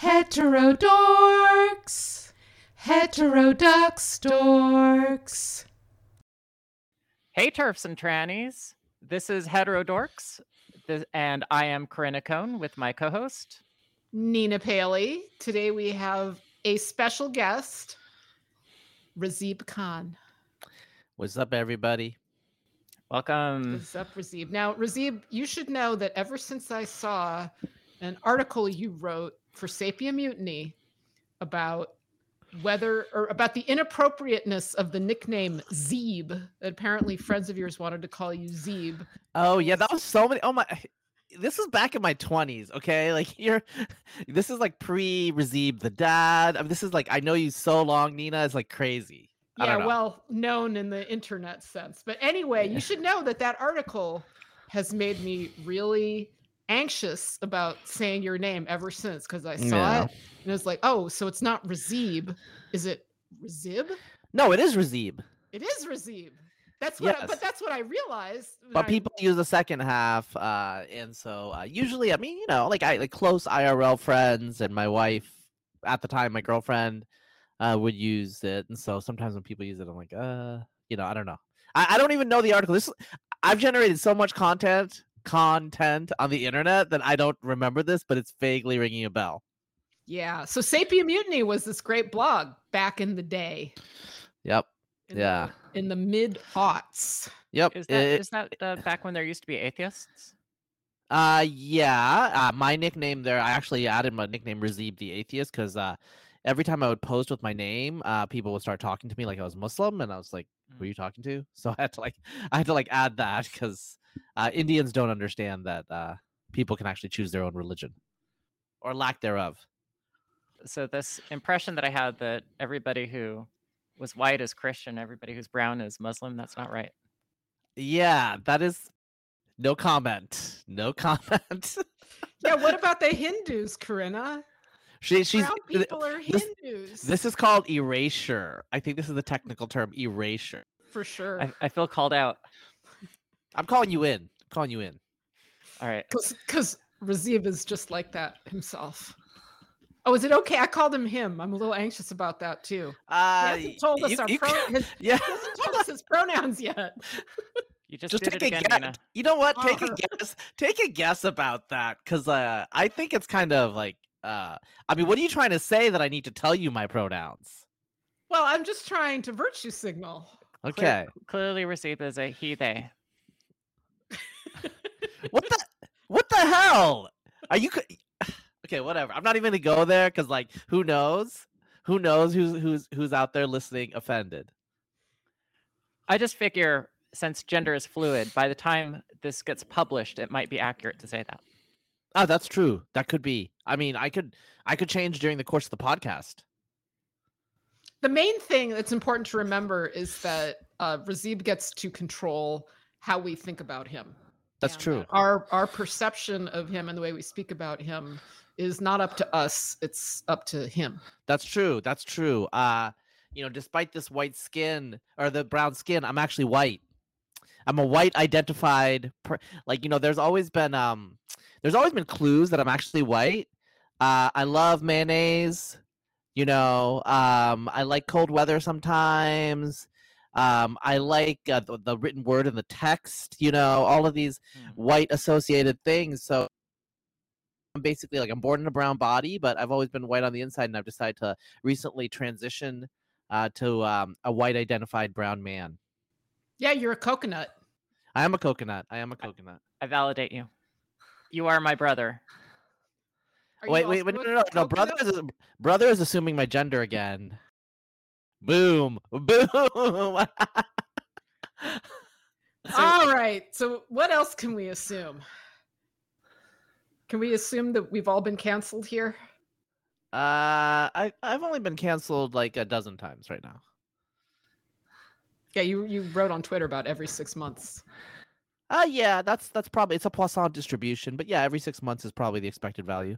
Heterodorks, heterodox dorks. Hey, turfs and trannies. This is Heterodorks, and I am Corinna Cohn with my co-host, Nina Paley. Today we have a special guest, Razib Khan. What's up, everybody? Welcome. What's up, Razib? Now, Razib, you should know that ever since I saw an article you wrote for Sapio Mutiny about about the inappropriateness of the nickname Zeeb, that apparently friends of yours wanted to call you Zeeb. Oh yeah, that was so many. Oh my, this is back in my 20s. Okay, like this is like pre-Razib the dad. I mean, this is like I know you so long, Nina. It's like crazy. Yeah, well known in the internet sense. But anyway, you should know that article has made me really anxious about saying your name ever since, because I saw it and it was like, oh, so it's not Razib, is it Razib? No, it is Razib. It is Razib. That's what. Yes. But that's what I realized. But people use the second half, and so usually, I mean, close IRL friends and my wife at the time, my girlfriend, would use it, and so sometimes when people use it, I'm like, I don't know. I don't even know the article. I've generated so much content on the internet that I don't remember this, but it's vaguely ringing a bell. Yeah. So Sapio Mutiny was this great blog back in the day. Yep. In the mid-aughts. Yep. Is that back when there used to be atheists? Yeah. My nickname there, I actually added my nickname Razib the Atheist because every time I would post with my name, people would start talking to me like I was Muslim, and I was like, who are you talking to? So I had to add that because Indians don't understand that people can actually choose their own religion or lack thereof. So this impression that I had that everybody who was white is Christian, everybody who's brown is Muslim, that's not right. Yeah, that is no comment. Yeah, what about the Hindus, Corinna? Brown people are Hindus. This is called erasure. I think this is the technical term, erasure. For sure. I feel called out. I'm calling you in. All right. Because Razib is just like that himself. Oh, is it okay? I called him. I'm a little anxious about that too. He hasn't told us his pronouns yet. You just did take it again, Nina. You know what? Take a guess about that, because I think it's kind of like. What are you trying to say that I need to tell you my pronouns? Well, I'm just trying to virtue signal. Okay. Clearly Razib is a he, they. What the hell? Are you? Okay, whatever. I'm not even gonna go there because, like, who knows? Who knows who's out there listening offended? I just figure since gender is fluid, by the time this gets published, it might be accurate to say that. Oh, that's true. That could be. I mean, I could change during the course of the podcast. The main thing that's important to remember is that Razib gets to control how we think about him. That's true. Our perception of him and the way we speak about him is not up to us. It's up to him. That's true. Despite this white skin or the brown skin, I'm actually white. I'm a white identified, there's always been clues that I'm actually white. I love mayonnaise, I like cold weather sometimes. I like the written word and the text, all of these white associated things. So I'm basically I'm born in a brown body, but I've always been white on the inside, and I've decided to recently transition to a white identified brown man. Yeah, you're a coconut. I am a coconut. I validate you. You are my brother. Wait, no. Brother is assuming my gender again. Boom. All right. So what else can we assume? Can we assume that we've all been canceled here? I've only been canceled like a dozen times right now. Yeah, you wrote on Twitter about every 6 months. Yeah, that's probably, it's a Poisson distribution, but yeah, every 6 months is probably the expected value.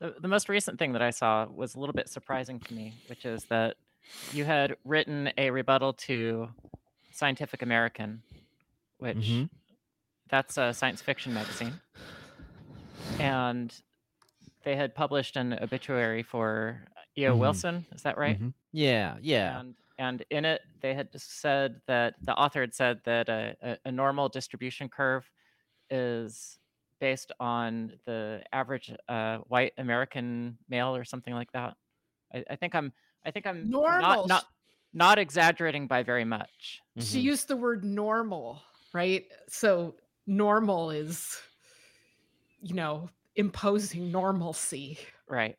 The most recent thing that I saw was a little bit surprising to me, which is that you had written a rebuttal to Scientific American, which that's a science fiction magazine. And they had published an obituary for E.O. Wilson. Is that right? Yeah, yeah. And in it, they had said that the author had said that a normal distribution curve is based on the average white American male or something like that. I think I'm not exaggerating by very much. She used the word normal, right? So normal is, you know, imposing normalcy, right?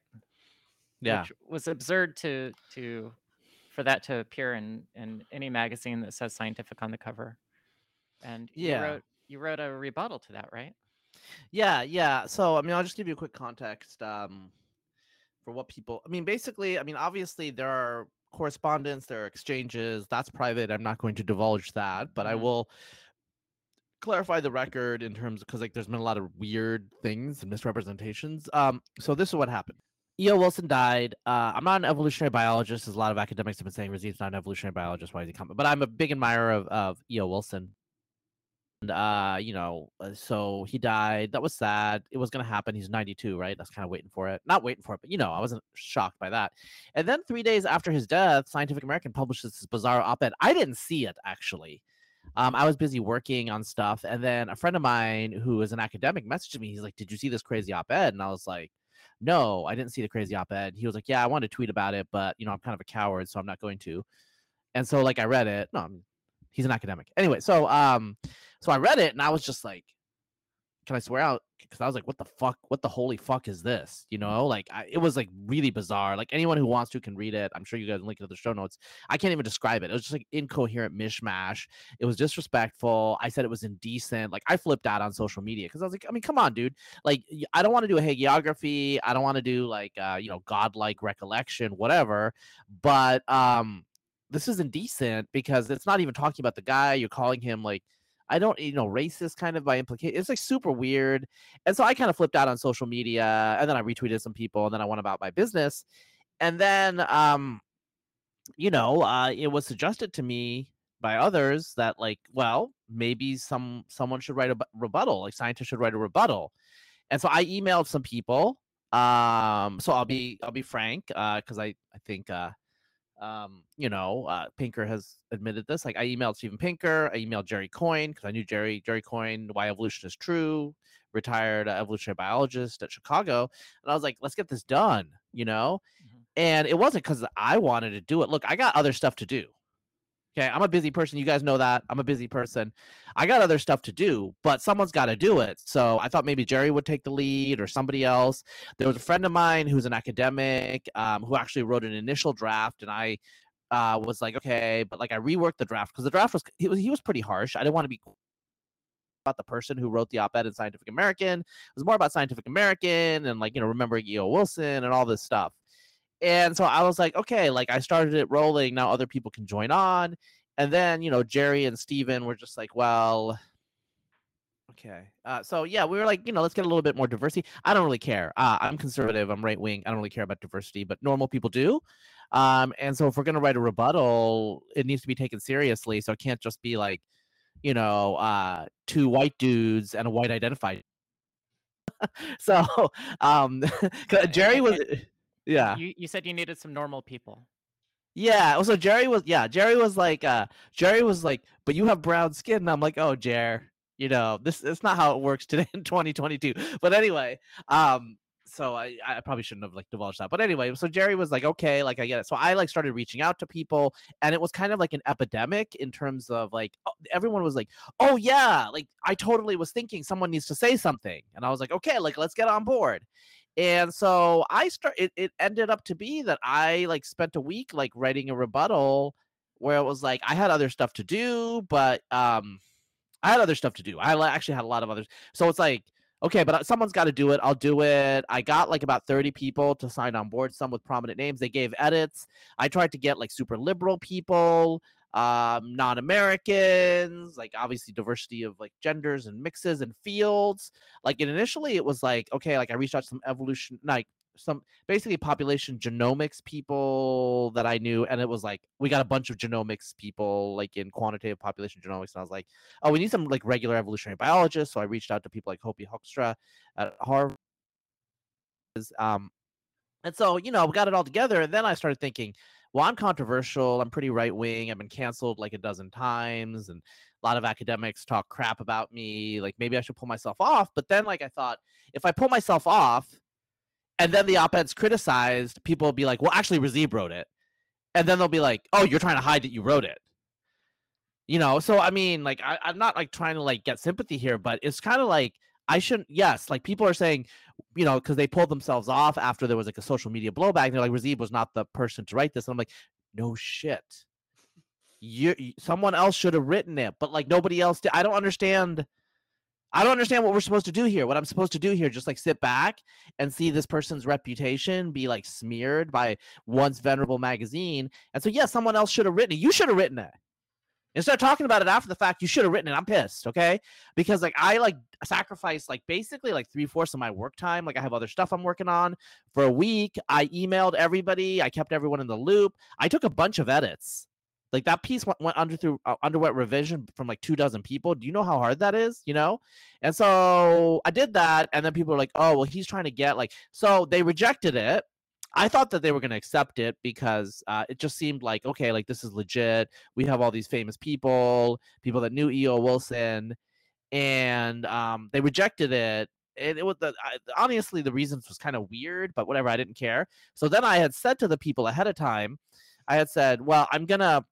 Yeah, which was absurd for that to appear in any magazine that says scientific on the cover. And you wrote a rebuttal to that, right? Yeah. So I mean, I'll just give you a quick context for what people. I mean, basically, I mean, obviously there are correspondence, there are exchanges. That's private. I'm not going to divulge that, but I will clarify the record in terms because like there's been a lot of weird things and misrepresentations. So this is what happened. E.O. Wilson died. I'm not an evolutionary biologist, as a lot of academics have been saying. Razib's not an evolutionary biologist. Why is he coming? But I'm a big admirer of E.O. Wilson. And, you know, so he died. That was sad. It was going to happen. He's 92, right? That's kind of waiting for it. Not waiting for it, but, you know, I wasn't shocked by that. And then 3 days after his death, Scientific American publishes this bizarre op-ed. I didn't see it, actually. I was busy working on stuff. And then a friend of mine who is an academic messaged me. He's like, did you see this crazy op-ed? And I was like, no, I didn't see the crazy op-ed. He was like, yeah, I wanted to tweet about it, but, you know, I'm kind of a coward, so I'm not going to. And so, like, I read it. No, he's an academic. Anyway, so I read it, and I was just like, can I swear out? Because I was like, what the fuck? What the holy fuck is this? You know, like, it was, like, really bizarre. Like, anyone who wants to can read it. I'm sure you guys link it to the show notes. I can't even describe it. It was just, like, incoherent mishmash. It was disrespectful. I said it was indecent. Like, I flipped out on social media because I was like, I mean, come on, dude. Like, I don't want to do a hagiography. I don't want to do, like, you know, godlike recollection, whatever. But this is indecent because it's not even talking about the guy. You're calling him, like, I don't, you know, racist kind of by implication. It's like super weird. And so I kind of flipped out on social media, and then I retweeted some people, and then I went about my business. And then, you know, it was suggested to me by others that, like, well, maybe someone should write a rebuttal, like scientists should write a rebuttal. And so I emailed some people. So I'll be frank, because I think, you know, Pinker has admitted this. Like, I emailed Steven Pinker, I emailed Jerry Coyne, because I knew Jerry Coyne, Why Evolution is True, retired evolutionary biologist at Chicago. And I was like, let's get this done, you know? And it wasn't because I wanted to do it. Look, I got other stuff to do. Okay, I'm a busy person. You guys know that. I'm a busy person. I got other stuff to do, but someone's got to do it. So I thought maybe Jerry would take the lead or somebody else. There was a friend of mine who's an academic who actually wrote an initial draft, and I was like, okay, but like I reworked the draft because the draft was pretty harsh. I didn't want to be about the person who wrote the op-ed in Scientific American. It was more about Scientific American and, like, you know, remembering E.O. Wilson and all this stuff. And so I was like, okay, like I started it rolling. Now other people can join on. And then, you know, Jerry and Steven were just like, well, okay. So yeah, we were like, you know, let's get a little bit more diversity. I don't really care. I'm conservative. I'm right wing. I don't really care about diversity, but normal people do. And so if we're going to write a rebuttal, it needs to be taken seriously. So it can't just be like, you know, two white dudes and a white identified. So Jerry was... Yeah. You said you needed some normal people. Yeah. So Jerry was like, but you have brown skin. And I'm like, oh, Jer, you know, it's not how it works today in 2022. But anyway, so I probably shouldn't have like divulged that. But anyway, so Jerry was like, okay, like I get it. So I like started reaching out to people, and it was kind of like an epidemic in terms of like, everyone was like, oh yeah, like I totally was thinking someone needs to say something. And I was like, okay, like let's get on board. And so it ended up to be that I like spent a week like writing a rebuttal where it was like, I had other stuff to do, but I had other stuff to do. I actually had a lot of others. So it's like, okay, but someone's got to do it. I'll do it. I got like about 30 people to sign on board, some with prominent names. They gave edits. I tried to get like super liberal people, non-Americans, like obviously diversity of like genders and mixes and fields. Like initially it was like, okay, like I reached out to some evolution, like some basically population genomics people that I knew. And it was like, we got a bunch of genomics people like in quantitative population genomics. And I was like, oh, we need some like regular evolutionary biologists. So I reached out to people like Hopi Hoekstra at Harvard. And so, you know, we got it all together. And then I started thinking, well, I'm controversial. I'm pretty right wing. I've been canceled like a dozen times. And a lot of academics talk crap about me. Like, maybe I should pull myself off. But then, like, I thought, if I pull myself off and then the op-ed's criticized, people will be like, well, actually, Razib wrote it. And then they'll be like, oh, you're trying to hide that you wrote it. You know, so I mean, like, I'm not like trying to like get sympathy here, but it's kind of like, I shouldn't, yes, like people are saying, you know, because they pulled themselves off after there was like a social media blowback. And they're like, Razib was not the person to write this. And I'm like, no shit. Someone else should have written it, but like nobody else did. I don't understand what we're supposed to do here, what I'm supposed to do here, just like sit back and see this person's reputation be like smeared by once venerable magazine. And so, yeah, someone else should have written it. You should have written it. Instead of talking about it after the fact, you should have written it. I'm pissed, okay? Because, like, I, like, sacrificed, like, basically, like, 3/4 of my work time. Like, I have other stuff I'm working on for a week. I emailed everybody. I kept everyone in the loop. I took a bunch of edits. Like, that piece underwent revision from, like, 24 people. Do you know how hard that is, you know? And so I did that, and then people were like, oh, well, he's trying to get, like, so they rejected it. I thought that they were going to accept it because it just seemed like, okay, like this is legit. We have all these famous people that knew E.O. Wilson, and they rejected it. And it was honestly, the reasons was kind of weird, but whatever, I didn't care. So then I had said to the people ahead of time, I had said, well, I'm going to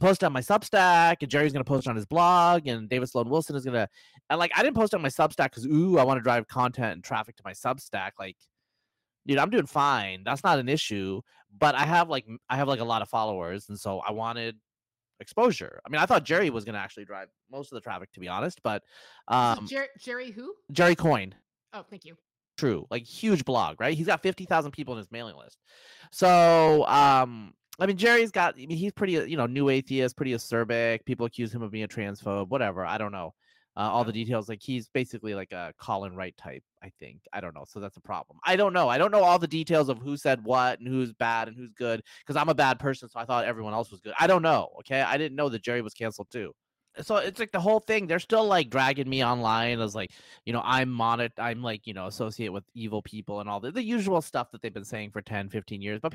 post on my Substack, and Jerry's going to post on his blog, and David Sloan Wilson is going to, and like I didn't post on my Substack because, I want to drive content and traffic to my Substack, like. Dude, I'm doing fine. That's not an issue. But I have like a lot of followers, and so I wanted exposure. I mean, I thought Jerry was going to actually drive most of the traffic, to be honest. But Jerry who? Jerry Coyne. Oh, thank you. True, like huge blog, right? He's got 50,000 people in his mailing list. So, I mean, Jerry's got. I mean, he's pretty, you know, new atheist, pretty acerbic. People accuse him of being a transphobe, whatever. I don't know. All the details, like he's basically like a Colin Wright type, I think. I don't know. So that's a problem. I don't know all the details of who said what and who's bad and who's good, because I'm a bad person. So I thought everyone else was good. I don't know. Okay. I didn't know that Jerry was canceled too. So it's like the whole thing. They're still like dragging me online as like, you know, I'm like, you know, associate with evil people and all the usual stuff that they've been saying for 10, 15 years. But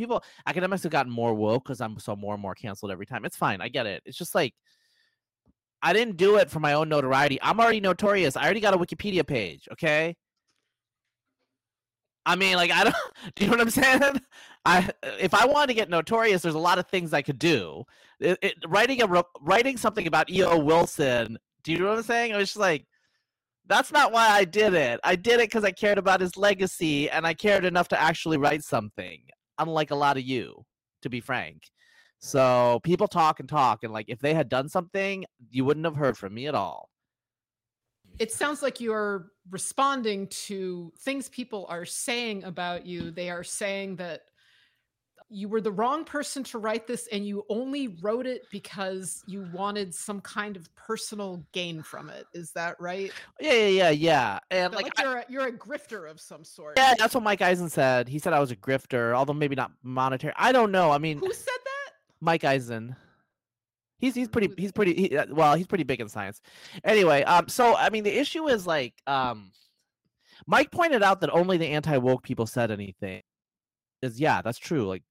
academics have gotten more woke because I'm so more and more canceled every time. It's fine. I get it. It's just like, I didn't do it for my own notoriety. I'm already notorious. I already got a Wikipedia page, okay? I mean, like, I don't... Do you know what I'm saying? If I wanted to get notorious, there's a lot of things I could do. Writing something about E.O. Wilson, do you know what I'm saying? I was just like, that's not why I did it. I did it because I cared about his legacy, and I cared enough to actually write something, unlike a lot of you, to be frank. So people talk and talk, and like if they had done something, you wouldn't have heard from me at all. It sounds like you are responding to things people are saying about you. They are saying that you were the wrong person to write this, and you only wrote it because you wanted some kind of personal gain from it. Is that right? Yeah. And like you're a grifter of some sort. Yeah, that's what Mike Eisen said. He said I was a grifter, although maybe not monetary. I don't know. I mean, who said that? Mike Eisen, he's pretty big in science. Anyway, so I mean the issue is like, Mike pointed out that only the anti-woke people said anything. Yeah, that's true. Like,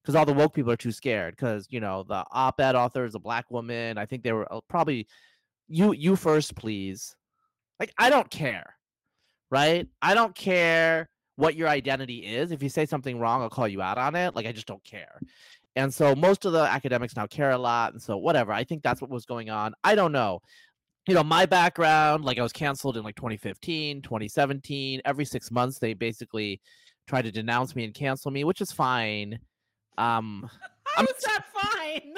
because all the woke people are too scared. Because you know the op-ed author is a black woman. I think they were probably you first, please. Like I don't care, right? I don't care what your identity is. If you say something wrong, I'll call you out on it. Like I just don't care. And so most of the academics now care a lot. And so whatever, I think that's what was going on. I don't know. You know, my background, like I was canceled in like 2015, 2017. Every 6 months, they basically try to denounce me and cancel me, which is fine. How is that fine?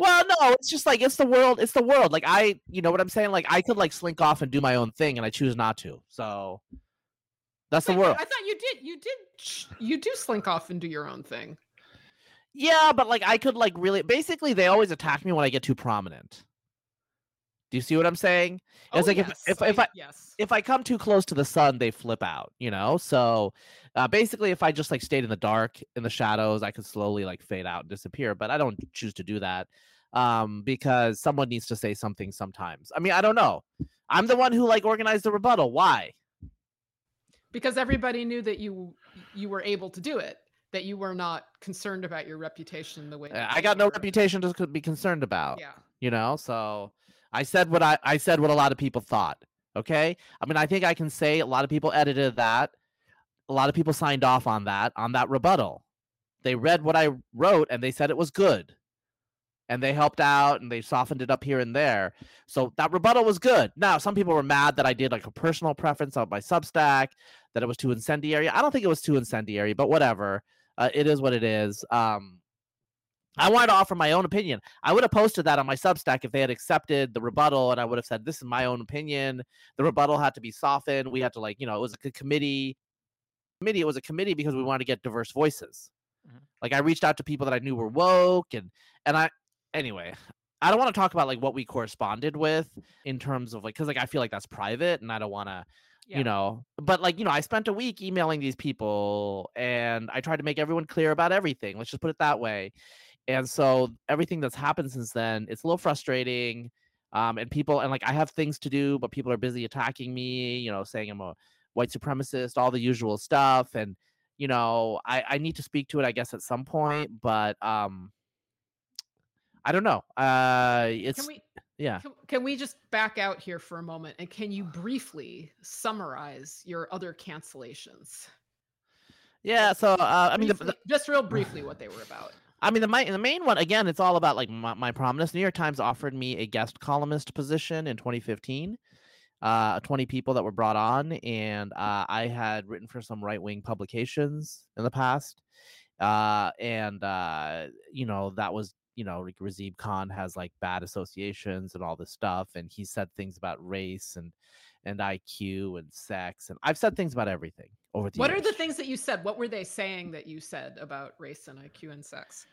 Well, no, it's just like, it's the world. Like I, you know what I'm saying? Like I could like slink off and do my own thing and I choose not to. So that's the world. I thought you do slink off and do your own thing. Yeah, but like I could like really basically they always attack me when I get too prominent. Do you see what I'm saying? It's like yes. If I come too close to the sun, they flip out, you know? So basically if I just like stayed in the dark, in the shadows, I could slowly like fade out and disappear, but I don't choose to do that because someone needs to say something sometimes. I mean, I don't know. I'm the one who like organized the rebuttal. Why? Because everybody knew that you were able to do it, that you were not concerned about your reputation the way I got no reputation to be concerned about. Yeah. You know, so I said what I said what a lot of people thought. Okay? I mean, I think I can say a lot of people edited that. A lot of people signed off on that rebuttal. They read what I wrote and they said it was good. And they helped out and they softened it up here and there. So that rebuttal was good. Now, some people were mad that I did like a personal preference on my Substack, that it was too incendiary. I don't think it was too incendiary, but whatever. It is what it is. I wanted to offer my own opinion. I would have posted that on my Substack if they had accepted the rebuttal, and I would have said, this is my own opinion. The rebuttal had to be softened. We had to, like, you know, it was a committee. It was a committee because we wanted to get diverse voices. Mm-hmm. Like, I reached out to people that I knew were woke, and I, anyway, I don't want to talk about like what we corresponded with in terms of like, because like I feel like that's private and I don't want to, you know, but like, you know, I spent a week emailing these people and I tried to make everyone clear about everything. Let's just put it that way. And so everything that's happened since then, it's a little frustrating. And people, and like I have things to do, but people are busy attacking me, you know, saying I'm a white supremacist, all the usual stuff. And, you know, I need to speak to it, I guess, at some point, but, I don't know. Can we just back out here for a moment? And can you briefly summarize your other cancellations? Yeah. So, I mean, briefly, just real briefly what they were about. I mean, the main one, again, it's all about like my prominence. New York Times offered me a guest columnist position in 2015, 20 people that were brought on. And I had written for some right-wing publications in the past. You know, that was, you know, like Razib Khan has like bad associations and all this stuff. And he said things about race and IQ and sex. And I've said things about everything over the years. What are the things that you said? What were they saying that you said about race and IQ and sex?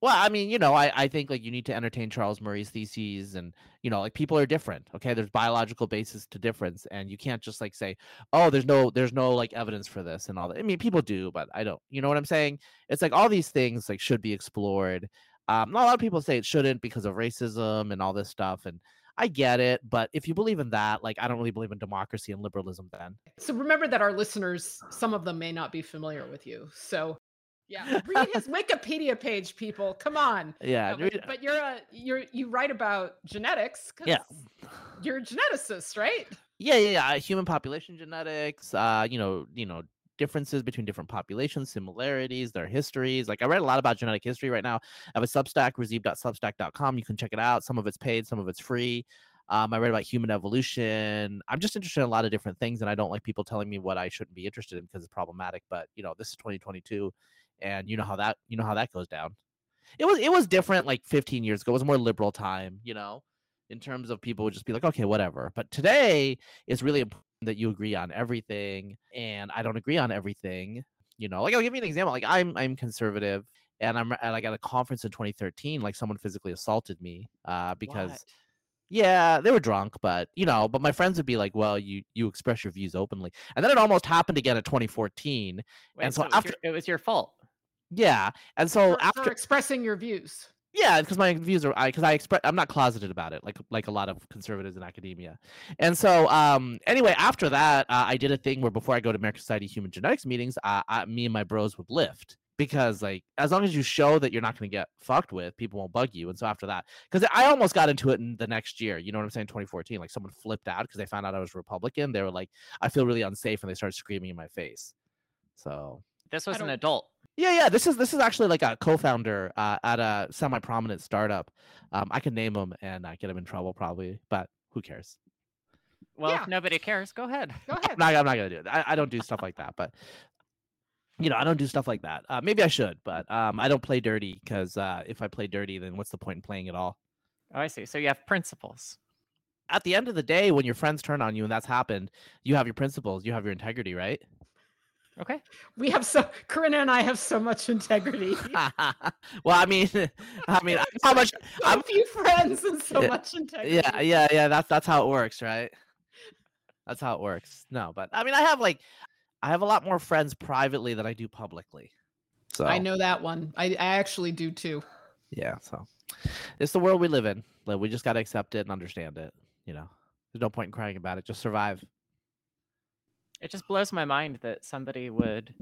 Well, I mean, you know, I think like you need to entertain Charles Murray's theses, and, you know, like people are different. Okay. There's biological basis to difference, and you can't just like say, oh, there's no like evidence for this and all that. I mean, people do, but I don't, you know what I'm saying? It's like all these things like should be explored. Not a lot of people say it shouldn't because of racism and all this stuff, and I get it, but if you believe in that, like I don't really believe in democracy and liberalism then. So remember that our listeners, some of them may not be familiar with you. So yeah, read his Wikipedia page, people. Come on. Yeah. But you write about genetics because you're a geneticist, right? Yeah. Human population genetics, you know, differences between different populations, similarities, their histories. Like I read a lot about genetic history right now. I have a Substack, razib.substack.com. You can check it out. Some of it's paid, some of it's free. I read about human evolution. I'm just interested in a lot of different things, and I don't like people telling me what I shouldn't be interested in because it's problematic. But you know, this is 2022, and you know how that goes down. It was different like 15 years ago. It was a more liberal time, you know, in terms of people would just be like, okay, whatever. But today it's really important that you agree on everything, and I don't agree on everything. You know, like I'll give you an example. Like I'm conservative, and I got a conference in 2013. Like someone physically assaulted me because, what? Yeah, they were drunk, but you know, but my friends would be like, well, you express your views openly, and then it almost happened again in 2014. Wait, and so after it was your fault. Yeah, and so after expressing your views. Yeah, because my views are I'm not closeted about it like a lot of conservatives in academia. And so anyway, after that, I did a thing where before I go to American Society of Human Genetics meetings, me and my bros would lift, because like as long as you show that you're not going to get fucked with, people won't bug you. And so after that, because I almost got into it in the next year, you know what I'm saying, 2014, like someone flipped out because they found out I was Republican. They were like, I feel really unsafe, and they started screaming in my face. So this was an adult. Yeah. This is actually like a co-founder at a semi-prominent startup. I could name him and get him in trouble probably, but who cares? Well, yeah. If nobody cares, go ahead. I'm not gonna do it. I don't do stuff like that, but you know, I don't do stuff like that. Maybe I should, but I don't play dirty, because if I play dirty, then what's the point in playing at all? Oh, I see. So you have principles. At the end of the day, when your friends turn on you, and that's happened, you have your principles, you have your integrity, right? Okay. We have Corinna and I have so much integrity. Well, I mean, how much? I'm few friends and so much integrity. Yeah. That's how it works, right? That's how it works. No, but I mean, I have a lot more friends privately than I do publicly. So I know that one. I actually do too. Yeah. So it's the world we live in. Like, we just got to accept it and understand it. You know, there's no point in crying about it. Just survive. It just blows my mind that somebody would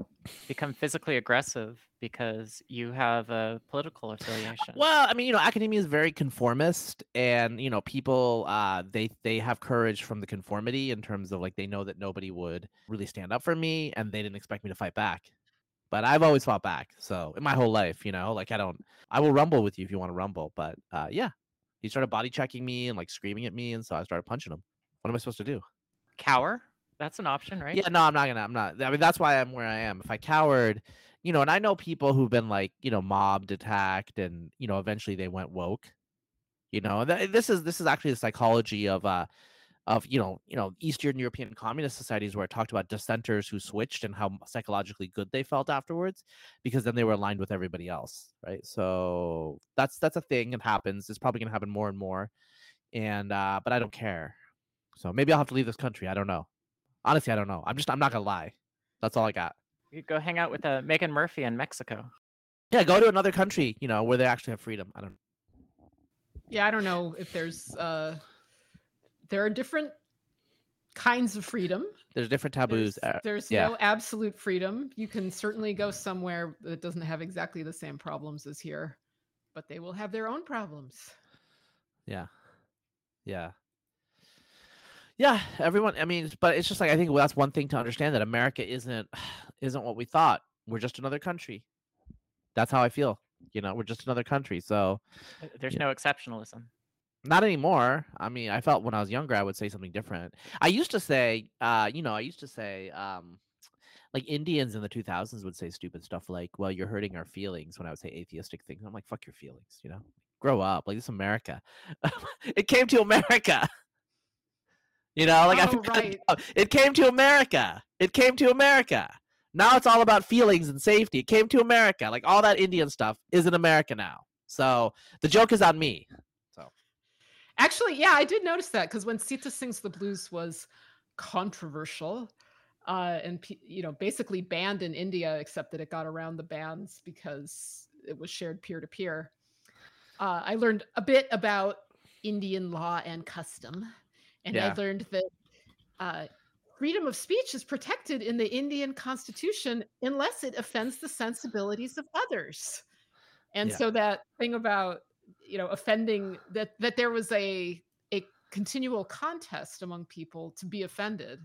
become physically aggressive because you have a political affiliation. Well, I mean, you know, academia is very conformist, and, you know, people, they have courage from the conformity in terms of, like, they know that nobody would really stand up for me, and they didn't expect me to fight back. But I've always fought back. So in my whole life, you know, like, I will rumble with you if you want to rumble. But yeah, he started body checking me and, like, screaming at me. And so I started punching him. What am I supposed to do? Cower? That's an option, right? Yeah, no, I'm not. I mean, that's why I'm where I am. If I cowered, you know, and I know people who've been, like, you know, mobbed, attacked, and, you know, eventually they went woke. You know, this is actually the psychology of you know Eastern European communist societies, where it talked about dissenters who switched and how psychologically good they felt afterwards, because then they were aligned with everybody else, right? So that's a thing that happens. It's probably gonna happen more and more, and but I don't care. So maybe I'll have to leave this country. I don't know. Honestly, I don't know. I'm not going to lie. That's all I got. You go hang out with Megan Murphy in Mexico. Yeah, go to another country, you know, where they actually have freedom. I don't know. Yeah, I don't know if there's... there are different kinds of freedom. There's different taboos. There's no absolute freedom. You can certainly go somewhere that doesn't have exactly the same problems as here, but they will have their own problems. Yeah. Yeah. Yeah, everyone. I mean, but it's just like, I think that's one thing to understand, that America isn't what we thought. We're just another country. That's how I feel. You know, we're just another country. So there's no exceptionalism. Not anymore. I mean, I felt when I was younger, I would say something different. I used to say, like, Indians in the 2000s would say stupid stuff like, well, you're hurting our feelings, when I would say atheistic things. I'm like, fuck your feelings, you know, grow up. Like, this is America. It came to America. You know, like, It came to America. It came to America. Now it's all about feelings and safety. It came to America. Like, all that Indian stuff is in America now. So the joke is on me. So, actually, yeah, I did notice that, because when Sita Sings the Blues was controversial and, you know, basically banned in India, except that it got around the bans because it was shared peer to peer. I learned a bit about Indian law and custom. And I learned that freedom of speech is protected in the Indian constitution unless it offends the sensibilities of others. And so that thing about, you know, offending, that there was a continual contest among people to be offended,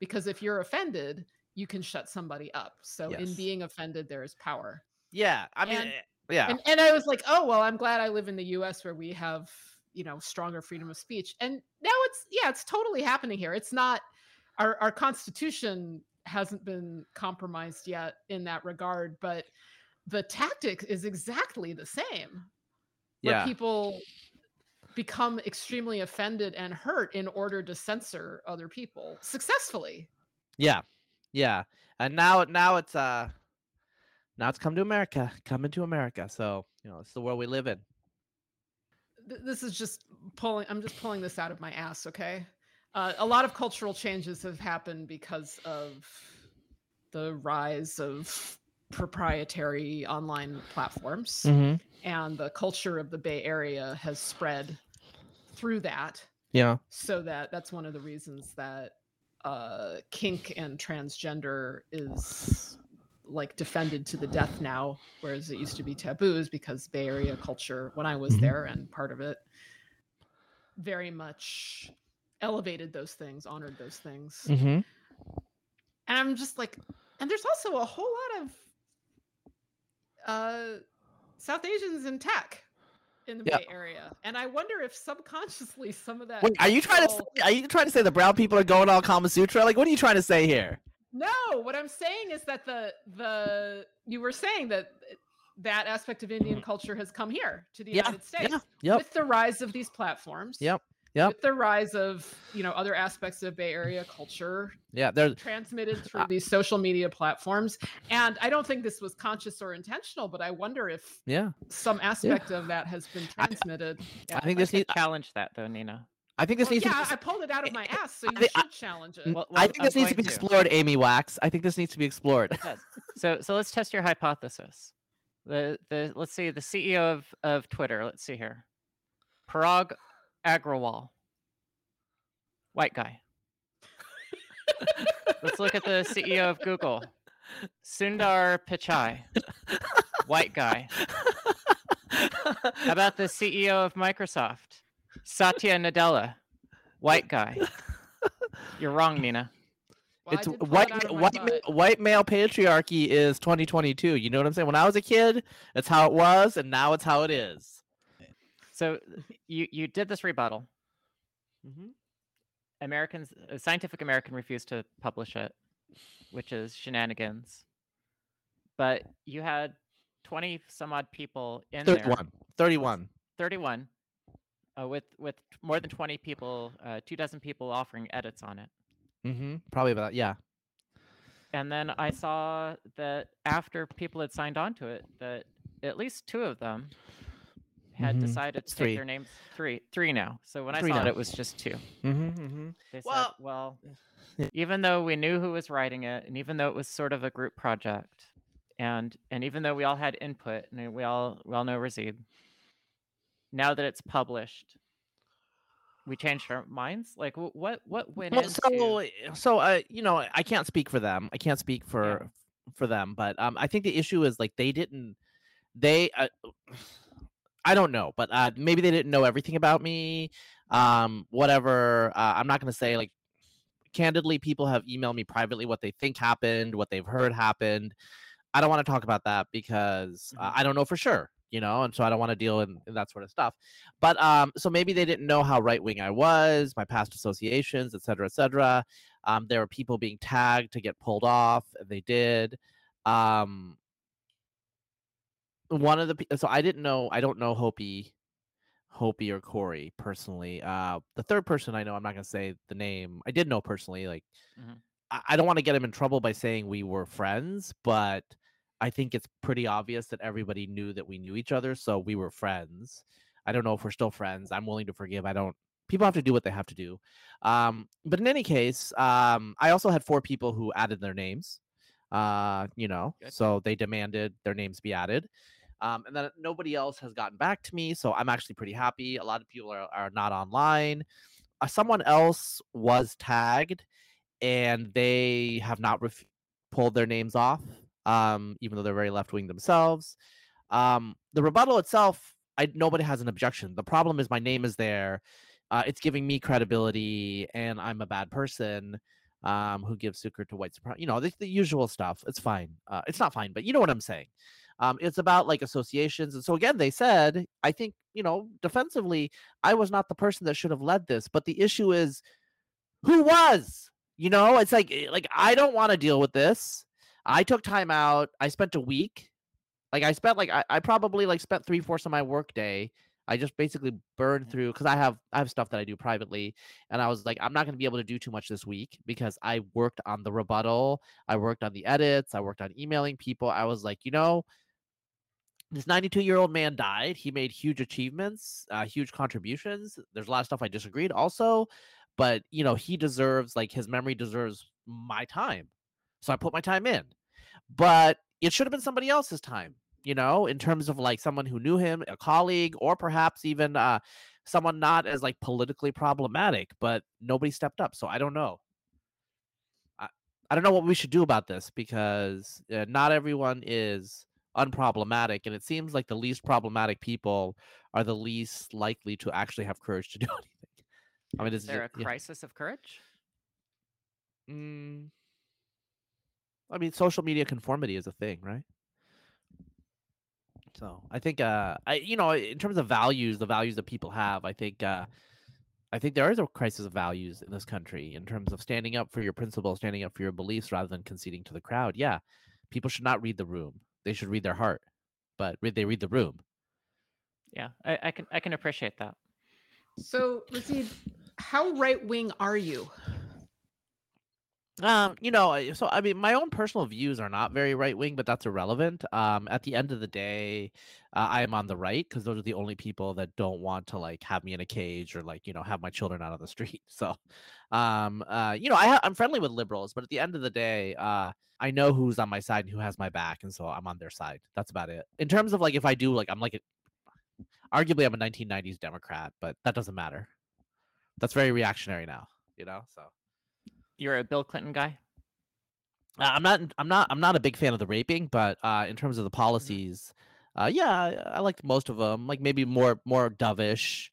because if you're offended, you can shut somebody up. So in being offended, there is power. Yeah. I mean, And I was like, oh, well, I'm glad I live in the US, where we have, you know, stronger freedom of speech. And now it's totally happening here. It's not, our constitution hasn't been compromised yet in that regard, but the tactic is exactly the same. Where people become extremely offended and hurt in order to censor other people successfully. Yeah. Yeah. And now it's coming to America. So, you know, it's the world we live in. This is just I'm just pulling this out of my ass, okay? A lot of cultural changes have happened because of the rise of proprietary online platforms. Mm-hmm. And the culture of the Bay Area has spread through that. Yeah. So that's one of the reasons that kink and transgender is, like, defended to the death now, whereas it used to be taboos, because Bay Area culture, when I was there and part of it, very much elevated those things, honored those things. Mm-hmm. And I'm just like, and there's also a whole lot of South Asians in tech in the Bay Area, and I wonder if subconsciously some of that. Wait, are you trying to say the brown people are going all Kama Sutra? Like, what are you trying to say here? No, what I'm saying is that the you were saying that aspect of Indian culture has come here to the United States with the rise of these platforms. Yep. With the rise of, you know, other aspects of Bay Area culture. Yeah, they're transmitted through these social media platforms. And I don't think this was conscious or intentional, but I wonder if some aspect of that has been transmitted. I think this needs to challenge that, though, Nina. I think this needs to be... I pulled it out of my ass, so you should challenge it. Well, I think this needs to be explored, Amy Wax. I think this needs to be explored. So let's test your hypothesis. Let's see, the CEO of Twitter, let's see here. Parag Agrawal. White guy. Let's look at the CEO of Google, Sundar Pichai, white guy. How about the CEO of Microsoft, Satya Nadella, white guy? You're wrong, Nina. Well, it's white male patriarchy is 2022. You know what I'm saying? When I was a kid, that's how it was, and now it's how it is. So you did this rebuttal. Mm-hmm. Americans, Scientific American refused to publish it, which is shenanigans. But you had 20 some odd people in 31 with more than 20 people, 24 people offering edits on it. Mm-hmm. Probably about, yeah. And then I saw that after people had signed on to it, that at least two of them had decided to take their names. Three now. So when I saw it, it was just two. Mm-hmm, mm-hmm. They said, well, even though we knew who was writing it, and even though it was sort of a group project, and even though we all had input, and we all know Razib, now that it's published, we changed our minds. Like what went into... So you know, I can't speak for them. I can't speak for them, but I think the issue is like they I don't know, but maybe they didn't know everything about me. Whatever. I'm not going to say, like, candidly, people have emailed me privately what they think happened, what they've heard happened. I don't want to talk about that because I don't know for sure, you know, and so I don't want to deal in that sort of stuff. But so maybe they didn't know how right-wing I was, my past associations, et cetera, et cetera. There were people being tagged to get pulled off, and they did. So I didn't know. I don't know Hopi or Corey personally. The third person I know, I'm not gonna say the name. I did know personally. Like, I don't want to get him in trouble by saying we were friends, but I think it's pretty obvious that everybody knew that we knew each other, so we were friends. I don't know if we're still friends. I'm willing to forgive. I don't. People have to do what they have to do. But in any case, I also had 4 people who added their names. You know, good. So they demanded their names be added. And then nobody else has gotten back to me, so I'm actually pretty happy. A lot of people are not online. Someone else was tagged, and they have not pulled their names off, even though they're very left-wing themselves. The rebuttal itself, nobody has an objection. The problem is my name is there. It's giving me credibility, and I'm a bad person who gives succor to white supremacy. You know, the usual stuff. It's fine. It's not fine, but you know what I'm saying. It's about like associations. And so again, they said, I think, you know, defensively, I was not the person that should have led this, but the issue is who was, you know, it's like, I don't want to deal with this. I took time out. I spent a week. Like I spent, like, I probably like spent 3/4 of my work day. I just basically burned through because I have stuff that I do privately. And I was like, I'm not going to be able to do too much this week because I worked on the rebuttal. I worked on the edits. I worked on emailing people. I was like, you know, this 92-year-old man died. He made huge achievements, huge contributions. There's a lot of stuff I disagreed also, but you know, he deserves, like, his memory deserves my time. So I put my time in, but it should have been somebody else's time, you know, in terms of like someone who knew him, a colleague, or perhaps even someone not as like politically problematic, but nobody stepped up. So I don't know. I don't know what we should do about this because not everyone is unproblematic, and it seems like the least problematic people are the least likely to actually have courage to do anything. I mean, is there a crisis of courage? I mean, social media conformity is a thing, right? So I think, you know, in terms of values, the values that people have, I think there is a crisis of values in this country in terms of standing up for your principles, standing up for your beliefs rather than conceding to the crowd. Yeah, people should not read the room. They should read their heart, but they read the room. Yeah, I can appreciate that. So, Razib, how right-wing are you? You know, so I mean, my own personal views are not very right-wing, but that's irrelevant. At the end of the day, I am on the right because those are the only people that don't want to like have me in a cage or like, you know, have my children out on the street. So, you know, I'm friendly with liberals, but at the end of the day, I know who's on my side and who has my back, and so I'm on their side. That's about it. In terms of like, if I do, like, I'm like, arguably, I'm a 1990s Democrat, but that doesn't matter. That's very reactionary now, you know, so. You're a Bill Clinton guy? I'm not a big fan of the raping, but in terms of the policies, I liked most of them. Like maybe more dovish.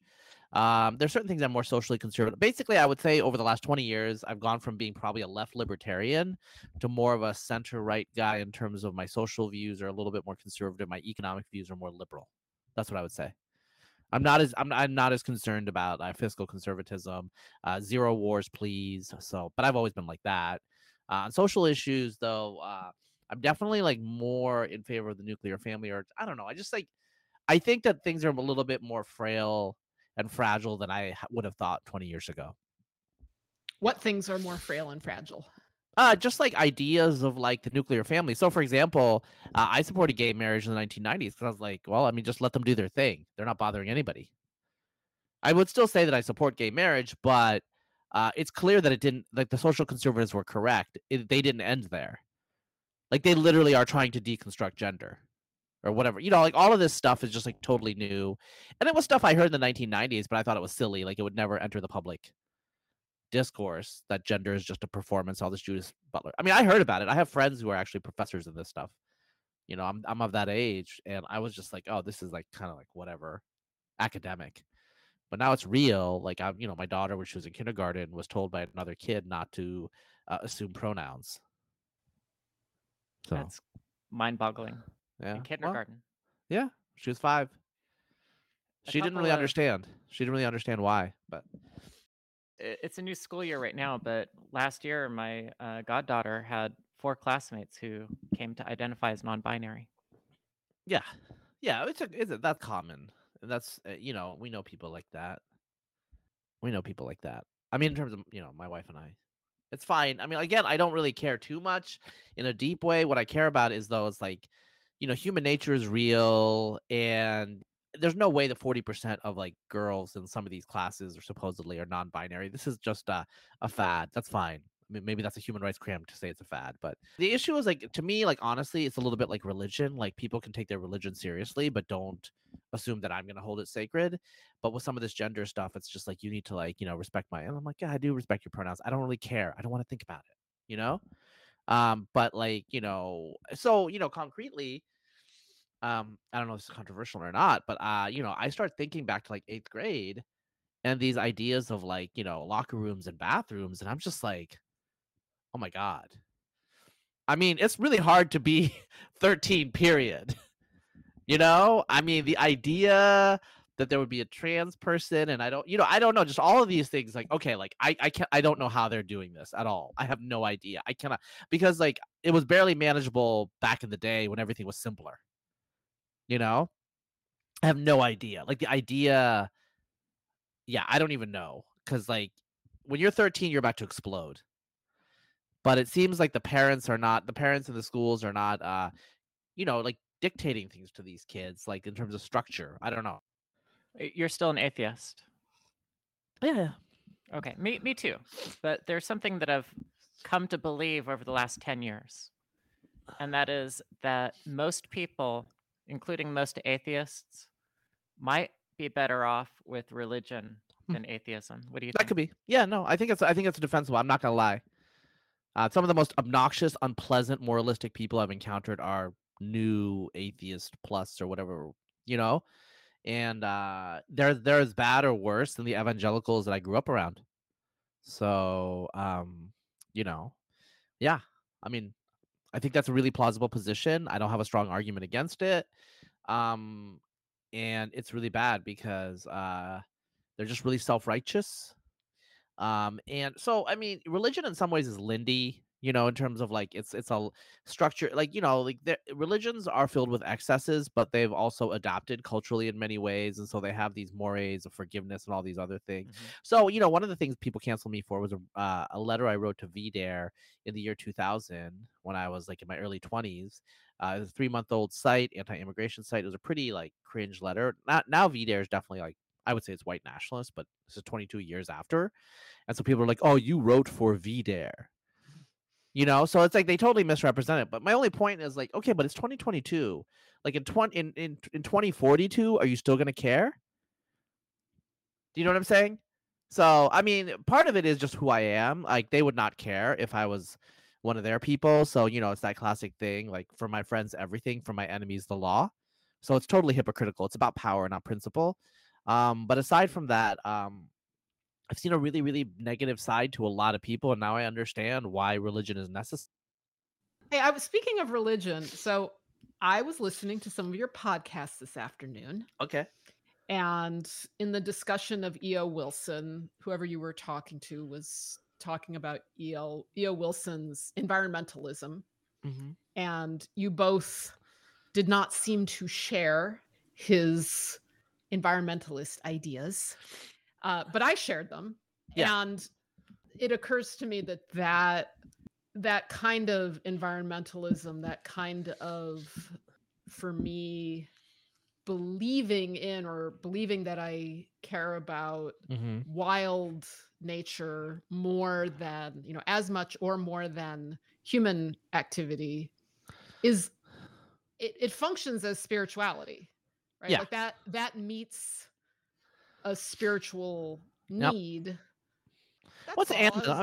There's certain things I'm more socially conservative. Basically, I would say over the last 20 years, I've gone from being probably a left libertarian to more of a center-right guy in terms of my social views are a little bit more conservative. My economic views are more liberal. That's what I would say. I'm not as concerned about fiscal conservatism, zero wars, please. So, but I've always been like that. On social issues, though, I'm definitely like more in favor of the nuclear family. Or I don't know. I think that things are a little bit more frail and fragile than I would have thought 20 years ago. What things are more frail and fragile? Just like ideas of like the nuclear family. So for example, I supported gay marriage in the 1990s because I was like, well, I mean, just let them do their thing. They're not bothering anybody. I would still say that I support gay marriage, but it's clear that it didn't, like the social conservatives were correct. They didn't end there. Like they literally are trying to deconstruct gender. Or whatever, you know, like all of this stuff is just like totally new. And it was stuff I heard in the 1990s, but I thought it was silly. Like it would never enter the public discourse that gender is just a performance, all this Judith Butler. I mean, I heard about it. I have friends who are actually professors in this stuff. You know, I'm of that age. And I was just like, oh, this is like kind of like whatever academic. But now it's real. Like, I'm, you know, my daughter, when she was in kindergarten, was told by another kid not to assume pronouns. So. That's mind-boggling. Yeah. In kindergarten. Well, yeah. She was 5. She didn't really understand why, but it's a new school year right now, but last year my goddaughter had 4 classmates who came to identify as non-binary. Yeah. Yeah, that's common. And that's we know people like that. I mean, in terms of, my wife and I. It's fine. I mean, again, I don't really care too much in a deep way. What I care about is though it's like human nature is real, and there's no way that 40% of like girls in some of these classes are supposedly non-binary. This is just a fad. That's fine. I mean, maybe that's a human rights cram to say it's a fad, but the issue is like, to me, like, honestly, it's a little bit like religion. Like people can take their religion seriously, but don't assume that I'm going to hold it sacred. But with some of this gender stuff, it's just like, you need to like, respect and I'm like, yeah, I do respect your pronouns. I don't really care. I don't want to think about it, but like, concretely, I don't know if it's controversial or not, but, I start thinking back to like 8th grade and these ideas of like, locker rooms and bathrooms. And I'm just like, oh my God. I mean, it's really hard to be 13 period, I mean, the idea that there would be a trans person and I don't know, just all of these things. Like, okay, like I don't know how they're doing this at all. I have no idea. I cannot, because like it was barely manageable back in the day when everything was simpler. I have no idea. Like the idea, I don't even know. Because like when you're 13, you're about to explode. But it seems like the parents in the schools are not, like dictating things to these kids, like in terms of structure. I don't know. You're still an atheist. Yeah. Okay. Me too. But there's something that I've come to believe over the last 10 years. And that is that most people, including most atheists, might be better off with religion than atheism. What do you think? That could be. Yeah, no, I think it's defensible. I'm not going to lie. Some of the most obnoxious, unpleasant, moralistic people I've encountered are new atheist plus or whatever, and they're as bad or worse than the evangelicals that I grew up around. So, I mean, I think that's a really plausible position. I don't have a strong argument against it. And it's really bad because they're just really self-righteous. And so, I mean, religion in some ways is Lindy, in terms of like it's a structure, like, like religions are filled with excesses, but they've also adapted culturally in many ways. And so they have these mores of forgiveness and all these other things. Mm-hmm. So, one of the things people canceled me for was a letter I wrote to VDare in the year 2000 when I was like in my early 20s. It was a 3-month-old site, anti-immigration site. It was a pretty like cringe letter. Now VDare is definitely like, I would say it's white nationalist, but this is 22 years after. And so people are like, oh, you wrote for VDare. So it's like they totally misrepresent it. But my only point is like, okay, but it's 2022. Like in 2042, are you still going to care? Do you know what I'm saying? So, I mean, part of it is just who I am. Like, they would not care if I was one of their people. So, you know, it's that classic thing, like, for my friends, everything, for my enemies, the law. So it's totally hypocritical. It's about power, not principle. But aside from that, I've seen a really, really negative side to a lot of people. And now I understand why religion is necessary. Hey, I was speaking of religion. So I was listening to some of your podcasts this afternoon. Okay. And in the discussion of E.O. Wilson, whoever you were talking to was talking about E.O. Wilson's environmentalism. Mm-hmm. And you both did not seem to share his environmentalist ideas, but I shared them. Yeah. And it occurs to me that that kind of environmentalism, that kind of, for me, believing in or believing that I care about mm-hmm. wild nature more than, you know, as much or more than human activity is, it functions as spirituality, right? Yeah. Like that meets a spiritual need. Yep.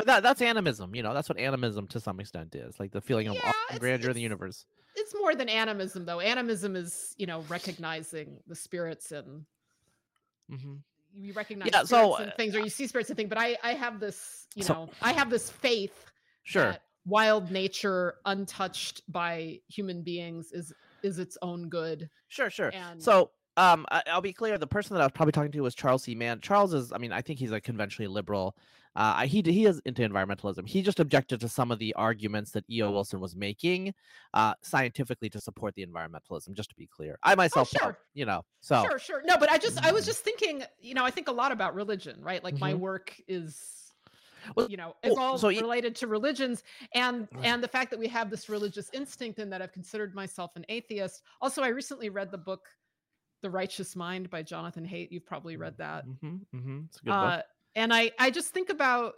That's animism, you know. That's what animism to some extent is, like the feeling of grandeur in the universe. It's more than animism, though. Animism is, you know, recognizing the spirits and mm-hmm. you recognize spirits and things, or you see spirits and things. But I have this, I have this faith that wild nature, untouched by human beings, is its own good. Sure. And so. I'll be clear. The person that I was probably talking to was Charles C. Mann. Charles is, I mean, I think he's a conventionally liberal. He is into environmentalism. He just objected to some of the arguments that E.O. Wilson was making scientifically to support the environmentalism, just to be clear. I myself, Sure. No, but I was just thinking, you know, I think a lot about religion, right? Like mm-hmm. my work is, it's all related to religions and the fact that we have this religious instinct and that I've considered myself an atheist. Also, I recently read the book The Righteous Mind by Jonathan Haidt. You've probably read that. Mm-hmm, mm-hmm. It's a good book. And I just think about,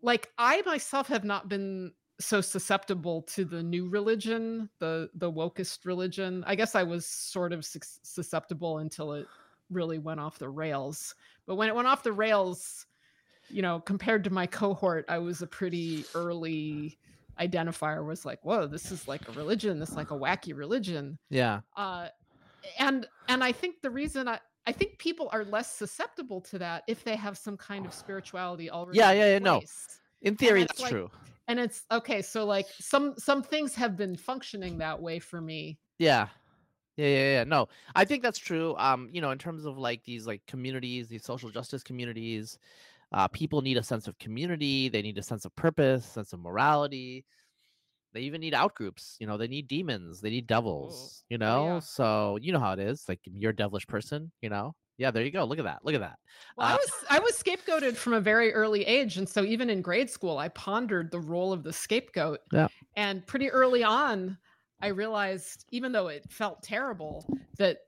like, I myself have not been so susceptible to the new religion, the wokest religion. I guess I was sort of susceptible until it really went off the rails. But when it went off the rails, you know, compared to my cohort, I was a pretty early identifier, was like, whoa, this is like a religion. This is like a wacky religion. Yeah. And I think the reason I think people are less susceptible to that if they have some kind of spirituality already. Yeah, in place. No. In theory, that's true. And it's okay. So like some things have been functioning that way for me. Yeah. No, I think that's true. You know, in terms of like these like communities, these social justice communities, people need a sense of community. They need a sense of purpose, sense of morality. They even need outgroups, you know, they need demons, they need devils, you know, so you know how it is, like you're a devilish person, you know? Yeah, there you go. Look at that. Well, I was scapegoated from a very early age. And so even in grade school, I pondered the role of the scapegoat. Yeah. And pretty early on, I realized, even though it felt terrible, that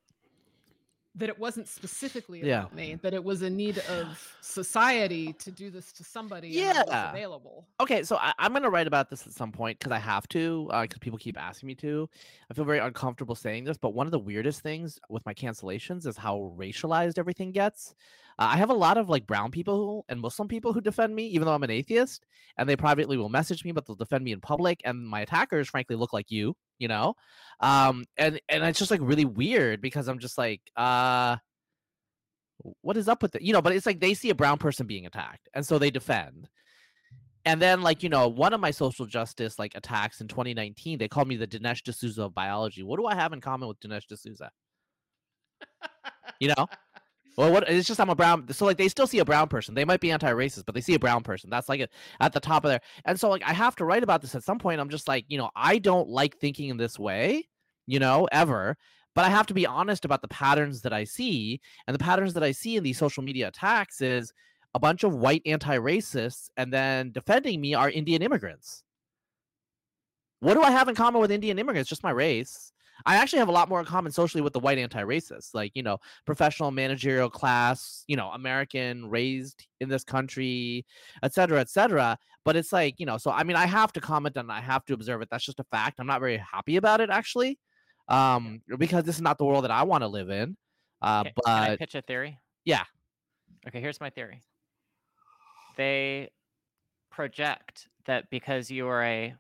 it wasn't specifically about me, that it was a need of society to do this to somebody and it was available. Okay, so I'm going to write about this at some point because I have to, because people keep asking me to. I feel very uncomfortable saying this, but one of the weirdest things with my cancellations is how racialized everything gets. I have a lot of like brown people and Muslim people who defend me, even though I'm an atheist, and they privately will message me, but they'll defend me in public, and my attackers, frankly, look like you. You know, and it's just like really weird because I'm just like, what is up with it? You know, but it's like they see a brown person being attacked and so they defend. And then like, you know, one of my social justice like attacks in 2019, they called me the Dinesh D'Souza of biology. What do I have in common with Dinesh D'Souza? You know, well, it's just I'm a brown. So like they still see a brown person. They might be anti-racist, but they see a brown person. That's like at the top of there. And so like I have to write about this at some point. I'm just like, you know, I don't like thinking in this way, you know, ever. But I have to be honest about the patterns that I see. And the patterns that I see in these social media attacks is a bunch of white anti-racists. And then defending me are Indian immigrants. What do I have in common with Indian immigrants? Just my race. I actually have a lot more in common socially with the white anti-racists, like, you know, professional managerial class, you know, American, raised in this country, et cetera, et cetera. But it's like, you know, so I mean, I have to comment and I have to observe it. That's just a fact. I'm not very happy about it, actually, because this is not the world that I want to live in. Can I pitch a theory? Yeah. Okay, here's my theory. they project that because you are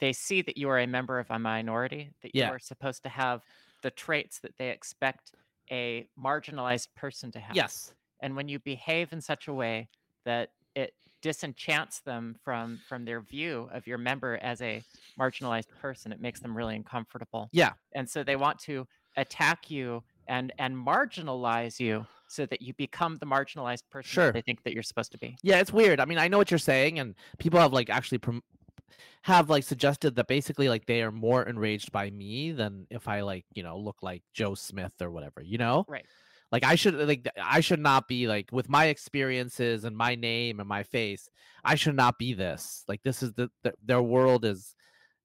they see that you are a member of a minority, that you are supposed to have the traits that they expect a marginalized person to have. Yes. And when you behave in such a way that it disenchants them from their view of your member as a marginalized person, it makes them really uncomfortable. Yeah. And so they want to attack you and marginalize you so that you become the marginalized person that they think that you're supposed to be. Yeah, it's weird. I mean, I know what you're saying, and people have like actually suggested that basically like they are more enraged by me than if I like, you know, look like Joe Smith or whatever, you know? Right. Like I should not be like with my experiences and my name and my face. I should not be this. Like this is their world is,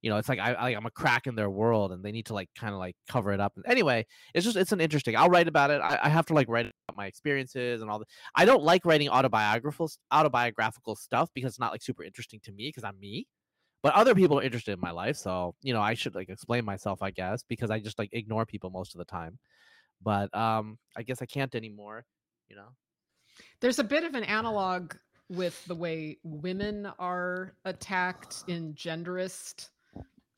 you know, it's like I'm a crack in their world and they need to like kind of like cover it up. And anyway, it's an interesting. I'll write about it. I have to like write about my experiences and all that. I don't like writing autobiographical stuff because it's not like super interesting to me because I'm me. But other people are interested in my life, so you know I should like explain myself, I guess, because I just like ignore people most of the time. But I guess I can't anymore, you know. There's a bit of an analog with the way women are attacked in genderist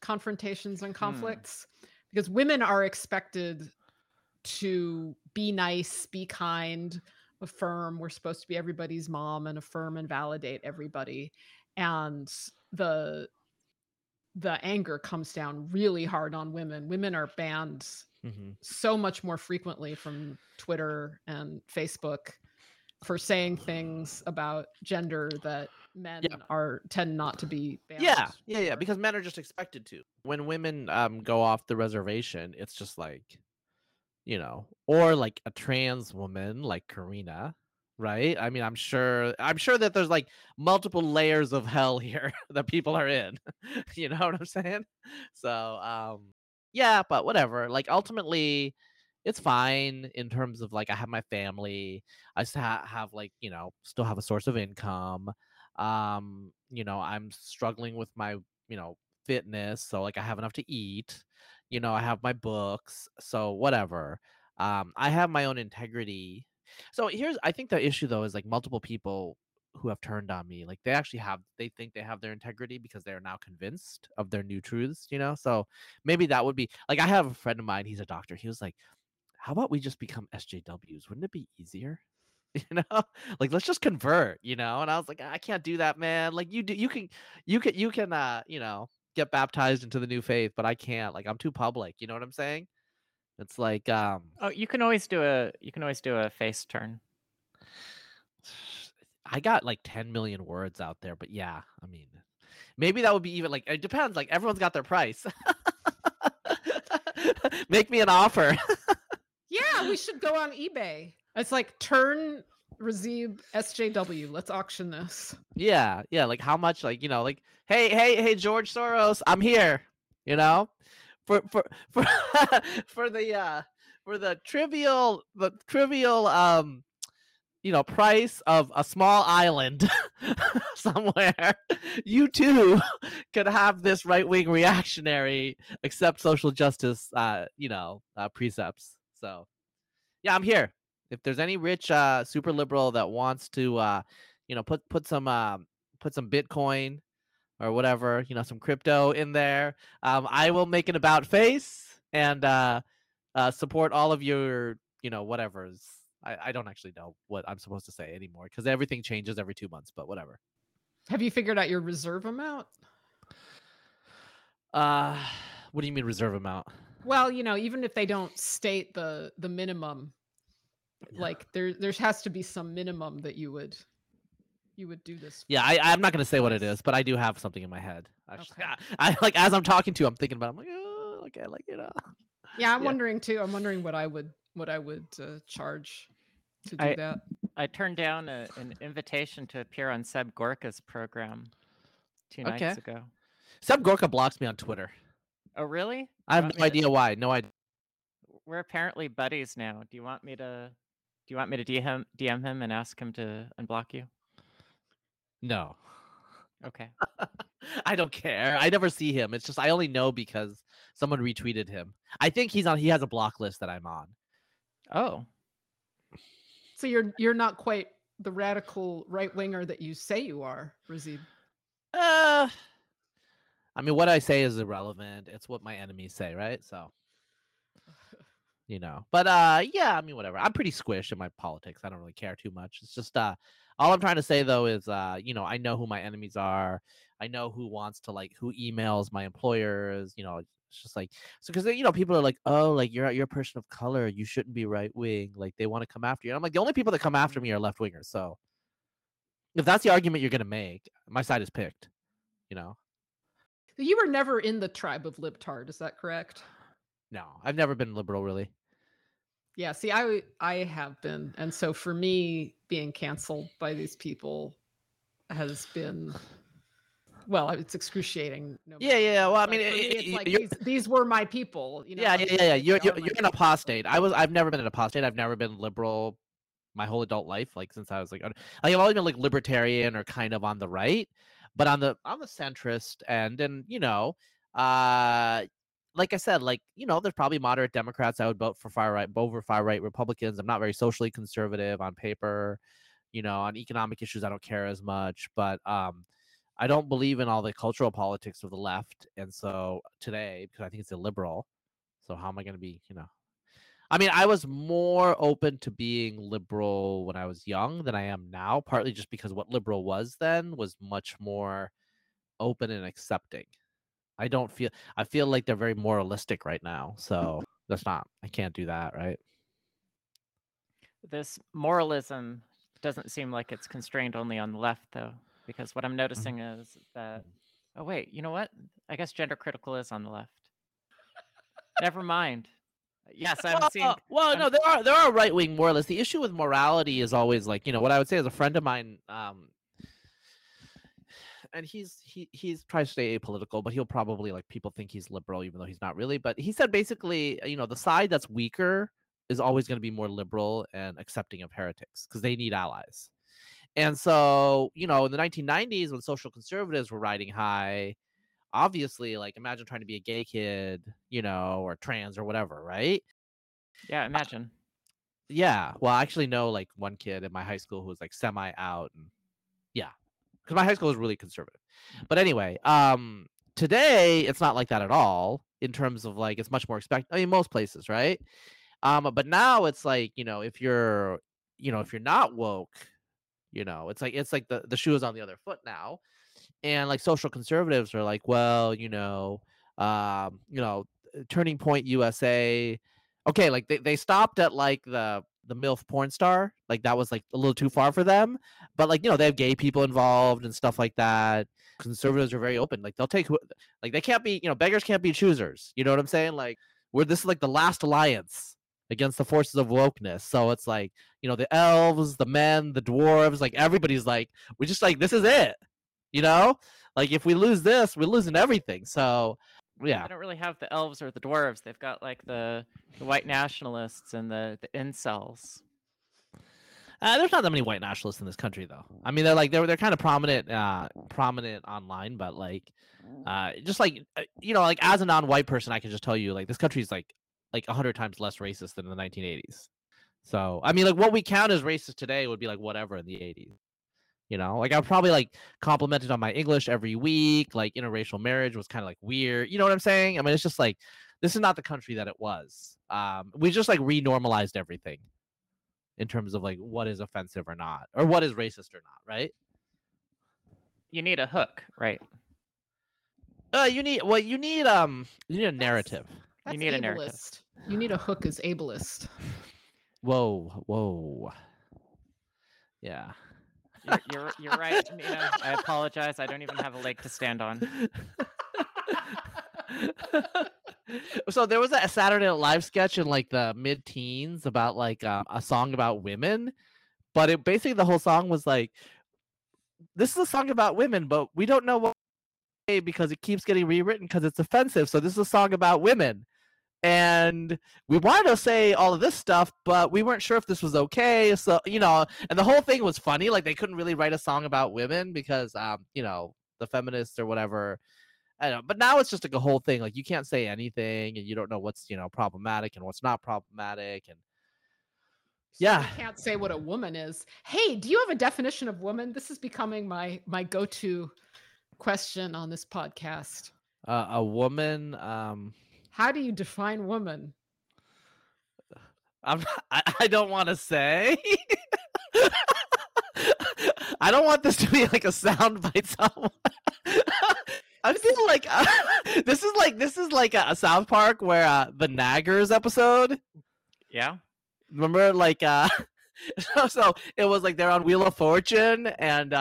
confrontations and conflicts, because women are expected to be nice, be kind, affirm. We're supposed to be everybody's mom and affirm and validate everybody. And the anger comes down really hard on women. Women are banned so much more frequently from Twitter and Facebook for saying things about gender that men tend not to be banned. Yeah, because men are just expected to. When women go off the reservation, it's just like, you know, or like a trans woman like Corinna, right? I mean, I'm sure that there's like multiple layers of hell here that people are in. You know what I'm saying? So, yeah, but whatever. Like, ultimately, it's fine in terms of, like, I have my family. I have, like, you know, still have a source of income. You know, I'm struggling with my, you know, fitness. So, like, I have enough to eat. You know, I have my books. So, whatever. I have my own integrity. So, I think the issue, though, is, like, multiple people who have turned on me. Like, they think they have their integrity because they're now convinced of their new truths, you know? So maybe that would be, like, I have a friend of mine, he's a doctor. He was like, how about we just become SJWs? Wouldn't it be easier? You know? Like, let's just convert, you know? And I was like, I can't do that, man. Like, you can you know, get baptized into the new faith, but I can't. Like, I'm too public. You know what I'm saying? It's like, you can always do a face turn. I got like 10 million words out there, but yeah, I mean, maybe that would be even like, it depends. Like everyone's got their price. Make me an offer. Yeah, we should go on eBay. It's like turn Razib SJW. Let's auction this. Yeah. Yeah. Like how much, like, you know, like, Hey, George Soros, I'm here, you know, for, for the trivial, you know, price of a small island somewhere, you too could have this right-wing reactionary accept social justice, precepts. So, yeah, I'm here. If there's any rich super liberal that wants to, put some Bitcoin or whatever, you know, some crypto in there, I will make an about face and support all of your, you know, whatever's. I don't actually know what I'm supposed to say anymore because everything changes every 2 months, but whatever. Have you figured out your reserve amount? What do you mean reserve amount? Well, you know, even if they don't state the minimum, like there has to be some minimum that you would do this for. Yeah, I'm not going to say what it is, but I do have something in my head. I like as I'm talking to you, I'm thinking about it. I'm like, oh, okay, like, you know. Yeah, I'm wondering too. I'm wondering what I would charge to do that. I turned down an invitation to appear on Seb Gorka's program 2 nights ago. Seb Gorka blocks me on Twitter. Oh, really? I have no idea why. No idea. We're apparently buddies now. Do you want me to DM him and ask him to unblock you? No. Okay. I don't care. I never see him. It's just I only know because someone retweeted him. I think he has a block list that I'm on. Oh, so you're not quite the radical right-winger that you say you are, Razib? I mean, what I say is irrelevant. It's what my enemies say, right? So, you know. But, yeah, I mean, whatever. I'm pretty squished in my politics. I don't really care too much. It's just all I'm trying to say, though, is, you know, I know who my enemies are. I know who wants to, like, who emails my employers, you know. It's just like, so because, you know, people are like, oh, like, you're a person of color. You shouldn't be right wing. Like, they want to come after you. And I'm like, the only people that come after me are left wingers. So if that's the argument you're going to make, my side is picked, you know. You were never in the tribe of libtard, is that correct? No, I've never been liberal, really. Yeah, see, I have been. And so for me, being canceled by these people has been, well, it's excruciating. No yeah, yeah, well, I mean, it's like these were my people. You know? Yeah. You're an apostate. I've never been an apostate. I've never been liberal my whole adult life, like, since I was, like, I've always been, like, libertarian or kind of on the right. But on the centrist end, and, you know, like I said, like, you know, there's probably moderate Democrats I would vote for far right over far right Republicans. I'm not very socially conservative on paper, you know. On economic issues, I don't care as much, but I don't believe in all the cultural politics of the left. And so today, because I think it's illiberal, so how am I going to be, you know? I mean, I was more open to being liberal when I was young than I am now, partly just because what liberal was then was much more open and accepting. I feel like they're very moralistic right now. So I can't do that, right? This moralism doesn't seem like it's constrained only on the left, though, because what I'm noticing is that, oh, wait, you know what? I guess gender critical is on the left. Never mind. Yes, I haven't seen. No, there are right wing moralists. The issue with morality is always, like, you know, what I would say is a friend of mine, and he's tries to stay apolitical, but he'll probably, like, people think he's liberal even though he's not really. But he said basically, you know, the side that's weaker is always going to be more liberal and accepting of heretics because they need allies. And so, you know, in the 1990s when social conservatives were riding high. Obviously, like, imagine trying to be a gay kid, you know, or trans or whatever, right? Yeah, imagine. Yeah. Well, I actually know, like, one kid in my high school who was, like, semi-out. And yeah. Because my high school was really conservative. But anyway, today, it's not like that at all in terms of, like, it's much more expected. I mean, most places, right? But now it's like, you know, if you're not woke, you know, it's like the shoe is on the other foot now. And, like, social conservatives are like, well, you know, Turning Point USA. Okay, like, they stopped at, like, the MILF porn star. Like, that was, like, a little too far for them. But, like, you know, they have gay people involved and stuff like that. Conservatives are very open. Like, they'll take – like, they can't be – you know, beggars can't be choosers. You know what I'm saying? Like, this is, like, the last alliance against the forces of wokeness. So it's, like, you know, the elves, the men, the dwarves. Like, everybody's, like, we're just, like, this is it. You know, like, if we lose this, we're losing everything. So, yeah. They don't really have the elves or the dwarves. They've got, like, the white nationalists and the incels. There's not that many white nationalists in this country, though. I mean, they're kind of prominent online, but, like, just, like, you know, like, as a non-white person, I can just tell you, like, this country's like 100 times less racist than in the 1980s. So, I mean, like, what we count as racist today would be, like, whatever in the 80s. You know, like, I probably, like, complimented on my English every week. Like, interracial marriage was kind of, like, weird. You know what I'm saying? I mean, it's just, like, this is not the country that it was. We just, like, renormalized everything in terms of, like, what is offensive or not, or what is racist or not, right? You need a hook, right? You need a narrative. That's you need ableist. A narrative. You need a hook as ableist. Whoa. Yeah. You're right, Nina. I apologize. I don't even have a leg to stand on. So there was a Saturday Night Live sketch in, like, the mid-teens about, like, a song about women, but it basically the whole song was like, "This is a song about women, but we don't know what to say because it keeps getting rewritten because it's offensive. So this is a song about women." And we wanted to say all of this stuff, but we weren't sure if this was okay. So, you know, and the whole thing was funny. Like, they couldn't really write a song about women because, you know, the feminists or whatever. I don't know. But now it's just like a whole thing. Like, you can't say anything and you don't know what's, you know, problematic and what's not problematic. And Yeah. I can't say what a woman is. Hey, do you have a definition of woman? This is becoming my go-to question on this podcast. A woman. How do you define woman? I don't want to say. I don't want this to be like a soundbite. Someone. I feel like this is like a South Park where the Naggers episode. Yeah. Remember, like, so it was like they're on Wheel of Fortune, and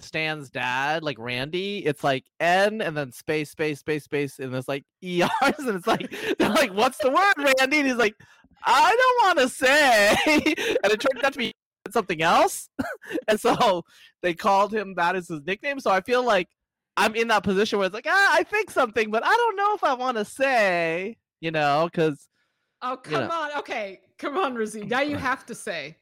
Stan's dad, like Randy, it's like N and then space, space, space, space, and it's like ERs, and it's like they're like, what's the word, Randy? And he's like, I don't want to say, and it turned out to be something else, and so they called him that as his nickname. So I feel like I'm in that position where it's like, I think something, but I don't know if I want to say, you know, because. Oh, come on. Okay. Come on, Razib. Now you have to say,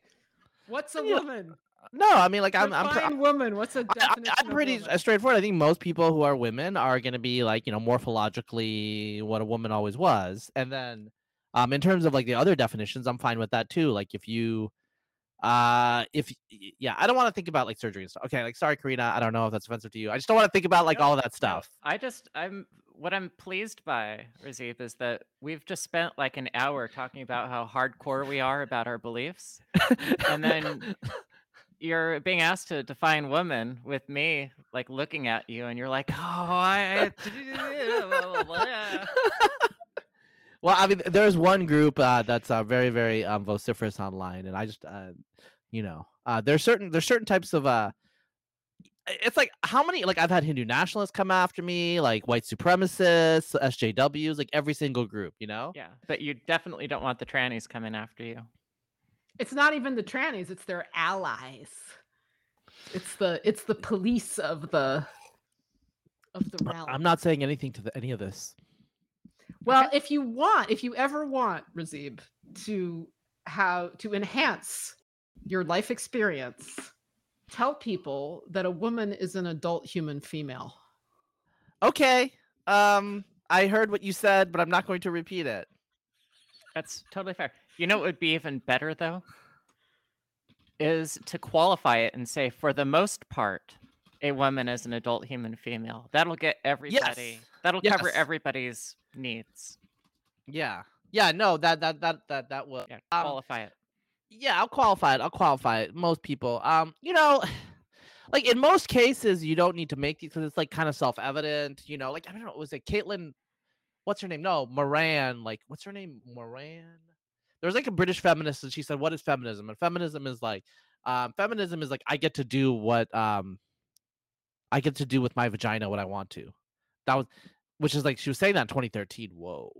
what's a woman? No, I mean, like, I'm woman. What's a definition? I'm pretty straightforward. I think most people who are women are going to be like, you know, morphologically what a woman always was. And then in terms of like the other definitions, I'm fine with that too. Like if you, I don't want to think about like surgery and stuff. Okay. Like, sorry, Corinna. I don't know if that's offensive to you. I just don't want to think about like all that stuff. What I'm pleased by, Razib, is that we've just spent like an hour talking about how hardcore we are about our beliefs. And then you're being asked to define woman with me, like looking at you, and you're like, oh, Well, I mean, there's one group that's very, very vociferous online. And I just, there's certain types of... It's like how many, like I've had Hindu nationalists come after me, like white supremacists, SJWs, like every single group, you know? Yeah, but you definitely don't want the trannies coming after you. It's not even the trannies, it's their allies. It's the police of the realm. I'm not saying anything to any of this. Well, okay. if you ever want, Razib, to enhance your life experience, tell people that a woman is an adult human female. Okay. I heard what you said, but I'm not going to repeat it. That's totally fair. You know what would be even better, though? Is to qualify it and say, for the most part, a woman is an adult human female. That'll get everybody. Yes. That'll cover everybody's needs. Yeah. Yeah, no, that will. Yeah, qualify it. Yeah, I'll qualify it. Most people, you know, like in most cases, you don't need to make these because it's like kind of self-evident, you know, like, I don't know, was it Caitlin? What's her name? No, Moran. Like, what's her name? Moran. There was like a British feminist and she said, what is feminism? And feminism is like, I get to do what, I get to do with my vagina what I want to. That was, which is like, she was saying that in 2013. Whoa.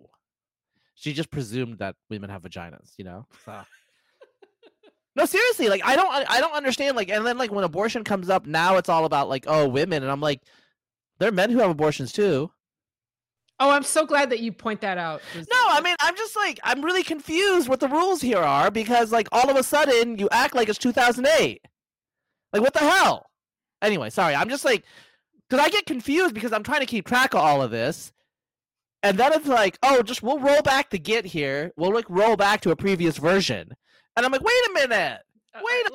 She just presumed that women have vaginas, you know? So. No, seriously, like I don't understand. Like, and then like when abortion comes up now, it's all about like, oh, women, and I'm like, there are men who have abortions too. Oh, I'm so glad that you point that out. No, I mean, I'm just like, I'm really confused what the rules here are because like all of a sudden you act like it's 2008. Like, what the hell? Anyway, sorry, I'm just like, because I get confused because I'm trying to keep track of all of this, and then it's like, oh, just we'll roll back the Git here. We'll like roll back to a previous version. And I'm like, wait a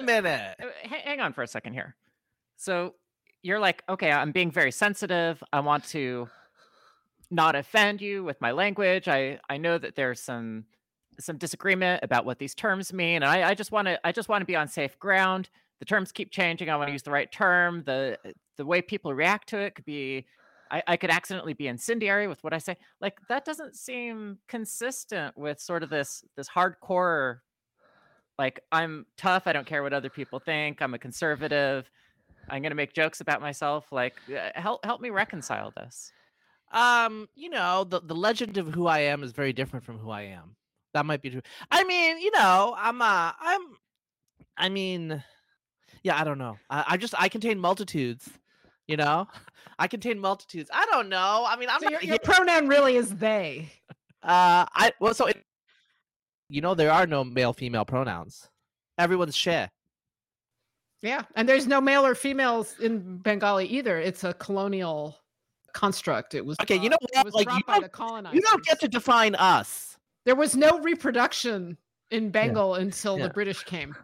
minute. Hang on for a second here. So you're like, okay, I'm being very sensitive. I want to not offend you with my language. I know that there's some disagreement about what these terms mean. And I just want to be on safe ground. The terms keep changing. I want to use the right term. The way people react to it could be, I could accidentally be incendiary with what I say. Like, that doesn't seem consistent with sort of this hardcore, like, I'm tough. I don't care what other people think. I'm a conservative. I'm going to make jokes about myself. Like, help me reconcile this. You know, the legend of who I am is very different from who I am. That might be true. I mean, you know, I don't know. I contain multitudes, you know? I contain multitudes. I don't know. I mean, your pronoun really is they. You know, there are no male-female pronouns. Everyone's she. Yeah, and there's no male or females in Bengali either. It's a colonial construct. It was okay. You know what? Like, you don't get to define us. There was no reproduction in Bengal until the British came.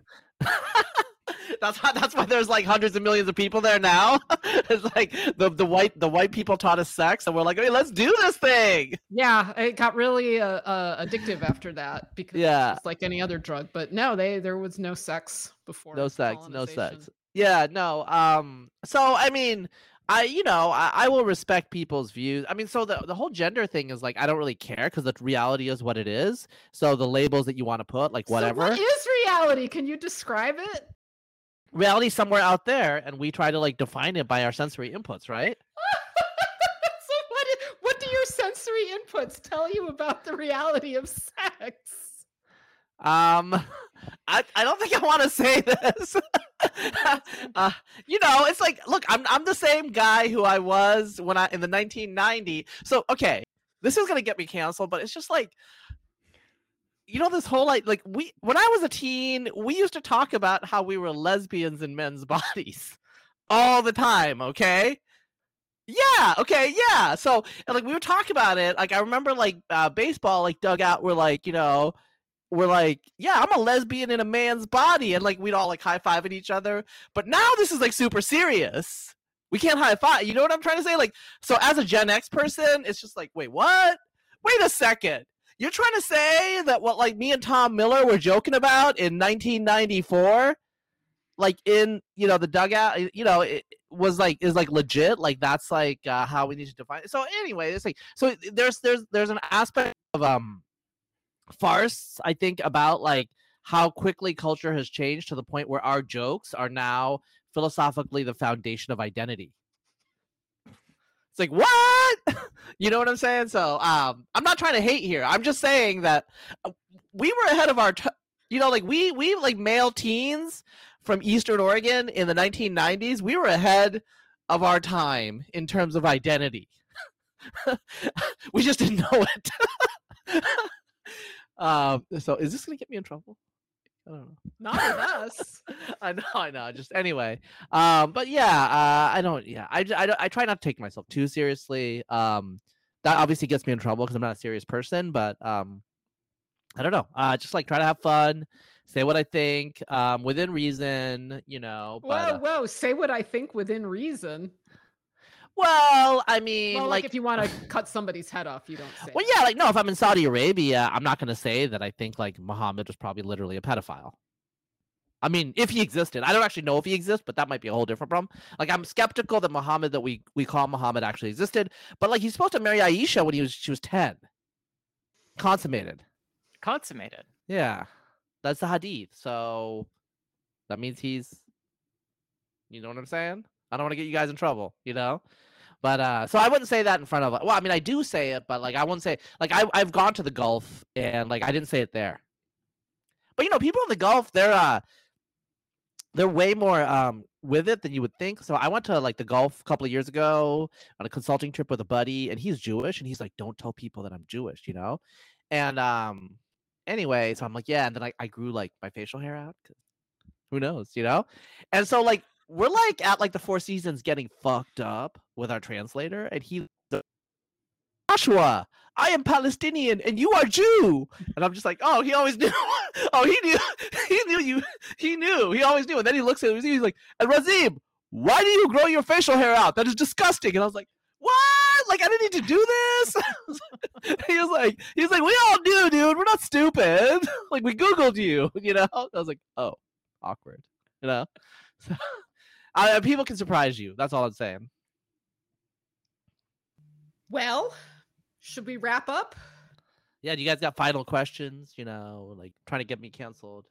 That's why there's like hundreds of millions of people there now. It's like the white people taught us sex, and we're like, hey, let's do this thing. Yeah, it got really addictive after that because it's like any other drug. But no, there was no sex before. No sex. Yeah, no. So I mean, I will respect people's views. I mean, so the whole gender thing is like I don't really care because the reality is what it is. So the labels that you want to put, like whatever. So what is reality? Can you describe it? Reality somewhere out there, and we try to like define it by our sensory inputs, right? So what do your sensory inputs tell you about the reality of sex? I don't think I want to say this. It's like, look, I'm the same guy who I was when I in the 1990s. So okay, this is gonna get me canceled, but it's just like. You know, this whole like we when I was a teen, we used to talk about how we were lesbians in men's bodies all the time. Okay. Yeah. Okay. Yeah. So and, like we would talk about it. Like I remember like baseball like dug out. We're like, we're like, yeah, I'm a lesbian in a man's body. And like we'd all like high five at each other. But now this is like super serious. We can't high five. You know what I'm trying to say? Like, so as a Gen X person, it's just like, wait, what? Wait a second. You're trying to say that what like me and Tom Miller were joking about in 1994, like in the dugout, it was like is like legit, like that's like how we need to define it. So anyway, it's like so there's an aspect of farce, I think, about like how quickly culture has changed to the point where our jokes are now philosophically the foundation of identity. It's like, what? You know what I'm saying? So I'm not trying to hate here. I'm just saying that we were ahead of our we like male teens from Eastern Oregon in the 1990s, we were ahead of our time in terms of identity. We just didn't know it. So is this going to get me in trouble? I don't know. Not with us. I know. Just anyway. But yeah, I don't. Yeah, I try not to take myself too seriously. That obviously gets me in trouble because I'm not a serious person. But I don't know. Just like try to have fun, say what I think within reason. But, whoa! Say what I think within reason. Well, I mean, like if you want to cut somebody's head off, you don't say. Well, yeah, like no, if I'm in Saudi Arabia, I'm not going to say that I think like Muhammad was probably literally a pedophile. I mean, if he existed, I don't actually know if he exists, but that might be a whole different problem. Like, I'm skeptical that Muhammad that we call Muhammad actually existed, but like he's supposed to marry Aisha when she was 10. Consummated. Yeah, that's the hadith. So that means he's. You know what I'm saying? I don't want to get you guys in trouble, but so I wouldn't say that in front of. Well, I mean, I do say it, but like I wouldn't say like I've gone to the Gulf and like I didn't say it there. But people in the Gulf, they're way more with it than you would think. So I went to like the Gulf a couple of years ago on a consulting trip with a buddy, and he's Jewish, and he's like, "Don't tell people that I'm Jewish," And anyway, so I'm like, yeah, and then I grew like my facial hair out. Who knows, And so like. We're like at like the Four Seasons getting fucked up with our translator, and he's Joshua, I am Palestinian and you are Jew. And I'm just like, oh, he always knew. Oh, he knew. He always knew. And then he looks at him, he's like, and Razib, why do you grow your facial hair out? That is disgusting. And I was like, what? Like I didn't need to do this. He was like, we all knew, dude. We're not stupid. Like we Googled you, I was like, oh, awkward, So, people can surprise you. That's all I'm saying. Well, should we wrap up? Yeah, do you guys got final questions? Like trying to get me canceled.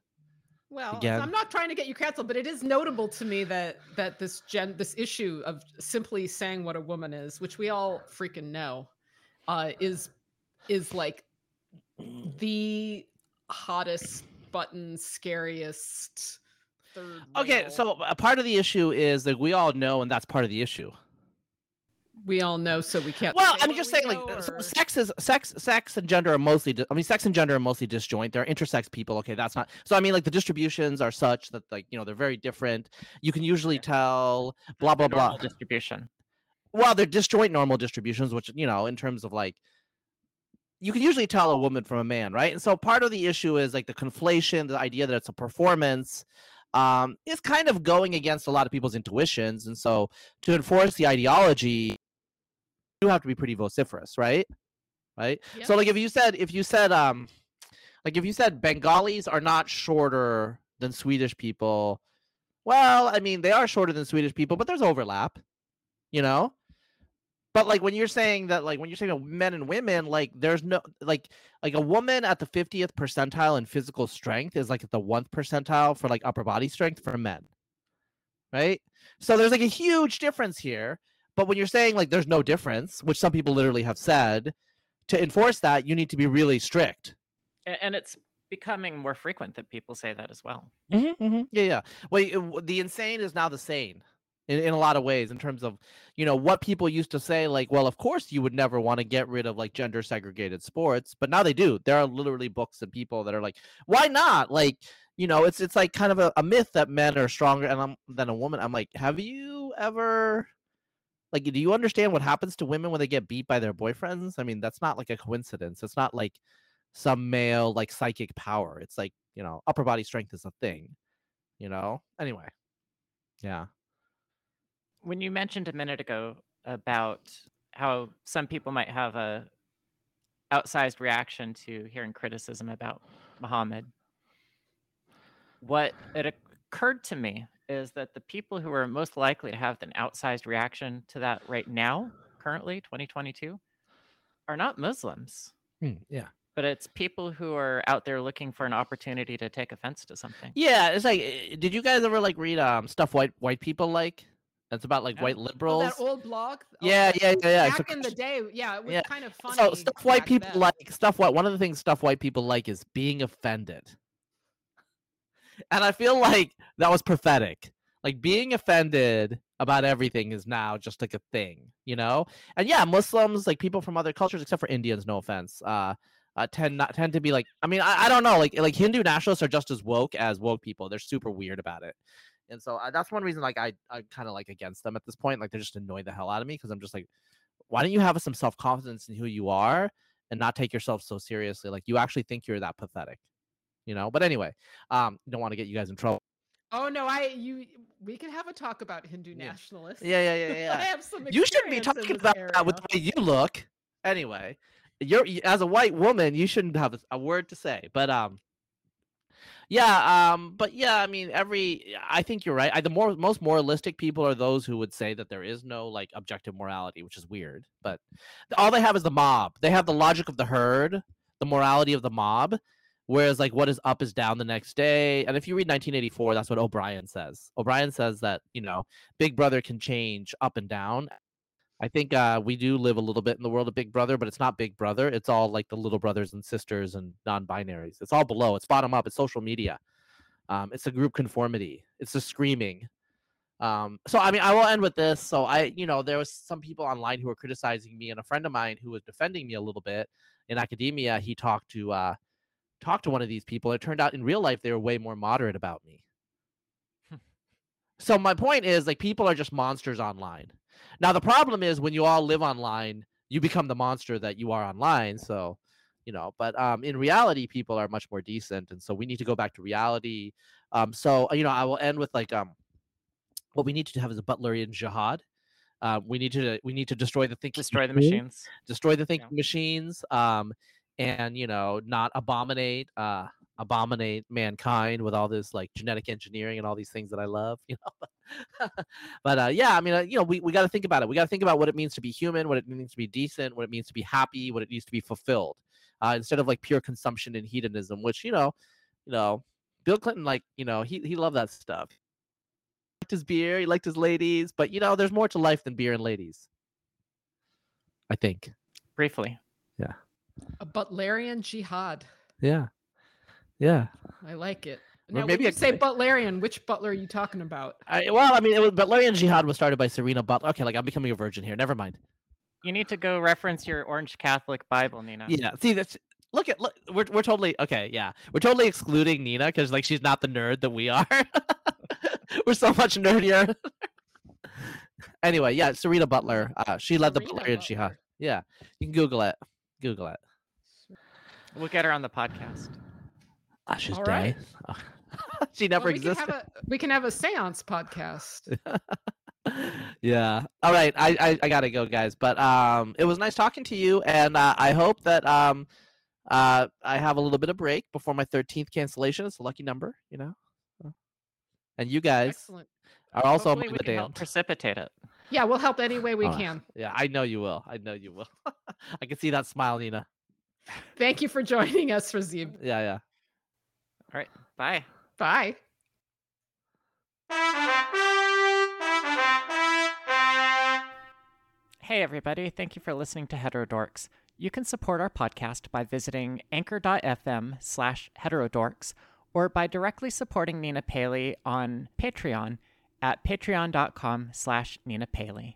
Well, again. I'm not trying to get you canceled, but it is notable to me that this issue of simply saying what a woman is, which we all freaking know, is like the hottest button, scariest. Okay, so a part of the issue is that we all know, and that's part of the issue. We all know, so we can't. Well, I'm just saying, like, so sex and gender are mostly. Sex and gender are mostly disjoint. They're intersex people. Okay, that's not. So I mean, like, the distributions are such that, like, they're very different. You can usually tell. Blah blah normal blah. Distribution. Well, they're disjoint normal distributions, which in terms of like. you can usually tell a woman from a man, right? And so part of the issue is like the conflation, the idea that it's a performance, is kind of going against a lot of people's intuitions. And so to enforce the ideology, you have to be pretty vociferous, right? Right. Yep. So like if you said Bengalis are not shorter than Swedish people, well, I mean, they are shorter than Swedish people, but there's overlap, you know? But like when you're saying that, like when you're saying men and women, like there's no, like a woman at the 50th percentile in physical strength is like at the 1st percentile for like upper body strength for men. Right. So there's like a huge difference here. But when you're saying like there's no difference, which some people literally have said, to enforce that, you need to be really strict. And it's becoming more frequent that people say that as well. Mm-hmm, mm-hmm. Yeah, yeah. Well, the insane is now the sane. In a lot of ways, in terms of, you know, what people used to say, like, well, of course you would never want to get rid of like gender segregated sports, but now they do. There are literally books and people that are like, why not? Like, you know, it's like kind of a myth that men are stronger than a woman. I'm like, have you ever, like, do you understand what happens to women when they get beat by their boyfriends? I mean, that's not like a coincidence. It's not like some male like psychic power. It's like, you know, upper body strength is a thing, you know? Anyway, yeah. When you mentioned a minute ago about how some people might have a outsized reaction to hearing criticism about Muhammad, what it occurred to me is that the people who are most likely to have an outsized reaction to that right now, currently, 2022, are not Muslims. Yeah. But it's people who are out there looking for an opportunity to take offense to something. Yeah, it's like, did you guys ever like read stuff white people like? That's about like white liberals. Oh, that old blog. Yeah. Back in the day, yeah, it was kind of funny. So stuff white people then. One of the things stuff white people like is being offended, and I feel like that was prophetic. Like being offended about everything is now just like a thing, you know. And yeah, Muslims, like people from other cultures, except for Indians, no offense, tend to be like. I mean, I don't know. Like Hindu nationalists are just as woke people. They're super weird about it. And so that's one reason, like, I'm kind of, like, against them at this point. Like, they're just annoying the hell out of me because I'm just like, why don't you have some self-confidence in who you are and not take yourself so seriously? Like, you actually think you're that pathetic, you know? But anyway, don't want to get you guys in trouble. Oh, no, we can have a talk about Hindu nationalists. Yeah. I have some experience. You should be talking about that with the way you look. Anyway, as a white woman, you shouldn't have a word to say. But, I mean, I think you're right. The most moralistic people are those who would say that there is no like objective morality, which is weird, but all they have is the mob. They have the logic of the herd, the morality of the mob, whereas like what is up is down the next day. And if you read 1984, that's what O'Brien says. O'Brien says that, you know, Big Brother can change up and down. I think we do live a little bit in the world of Big Brother, but it's not Big Brother. It's all like the little brothers and sisters and non-binaries. It's all below. It's bottom up. It's social media. It's a group conformity. It's a screaming. So, I mean, I will end with this. So, there was some people online who were criticizing me, and a friend of mine who was defending me a little bit in academia, he talked to one of these people. It turned out in real life, they were way more moderate about me. So my point is, like, people are just monsters online. Now, the problem is when you all live online, you become the monster that you are online. So, you know, but in reality, people are much more decent. And so we need to go back to reality. So, you know, I will end with like what we need to have is a Butlerian jihad. We need to destroy the thinking. Destroy the machines. Destroy the thinking machines. And, you know, not abominate mankind with all this like genetic engineering and all these things that I love, you know. But yeah, I mean, you know, we got to think about it. We got to think about what it means to be human, what it means to be decent, what it means to be happy, what it needs to be fulfilled, instead of like pure consumption and hedonism, which, you know, Bill Clinton, like, you know, he loved that stuff. He liked his beer, he liked his ladies, but you know, there's more to life than beer and ladies. I think. Briefly. Yeah. A Butlerian jihad. Yeah. Yeah, I like it. Now, maybe when you say Butlerian, which Butler are you talking about? Butlerian Jihad was started by Serena Butler. Okay, like I'm becoming a virgin here. Never mind. You need to go reference your Orange Catholic Bible, Nina. Yeah, see that's look. We're totally okay. Yeah, we're totally excluding Nina because like she's not the nerd that we are. We're so much nerdier. Anyway, yeah, Serena Butler. She led the Butlerian Jihad. Yeah, you can Google it. We'll get her on the podcast. Ashes right. Day. She never existed. We can have a seance podcast. Yeah. All right. I gotta go, guys. But it was nice talking to you, and I hope that I have a little bit of break before my 13th cancellation. It's a lucky number, you know. And you guys Excellent. Are also Hopefully on the day. Precipitate it. Yeah, we'll help any way we can. Yeah, I know you will. I know you will. I can see that smile, Nina. Thank you for joining us, Razib. Yeah, yeah. All right. Bye. Bye. Hey, everybody. Thank you for listening to Heterodorks. You can support our podcast by visiting anchor.fm/heterodorks or by directly supporting Nina Paley on Patreon at patreon.com/Nina Paley.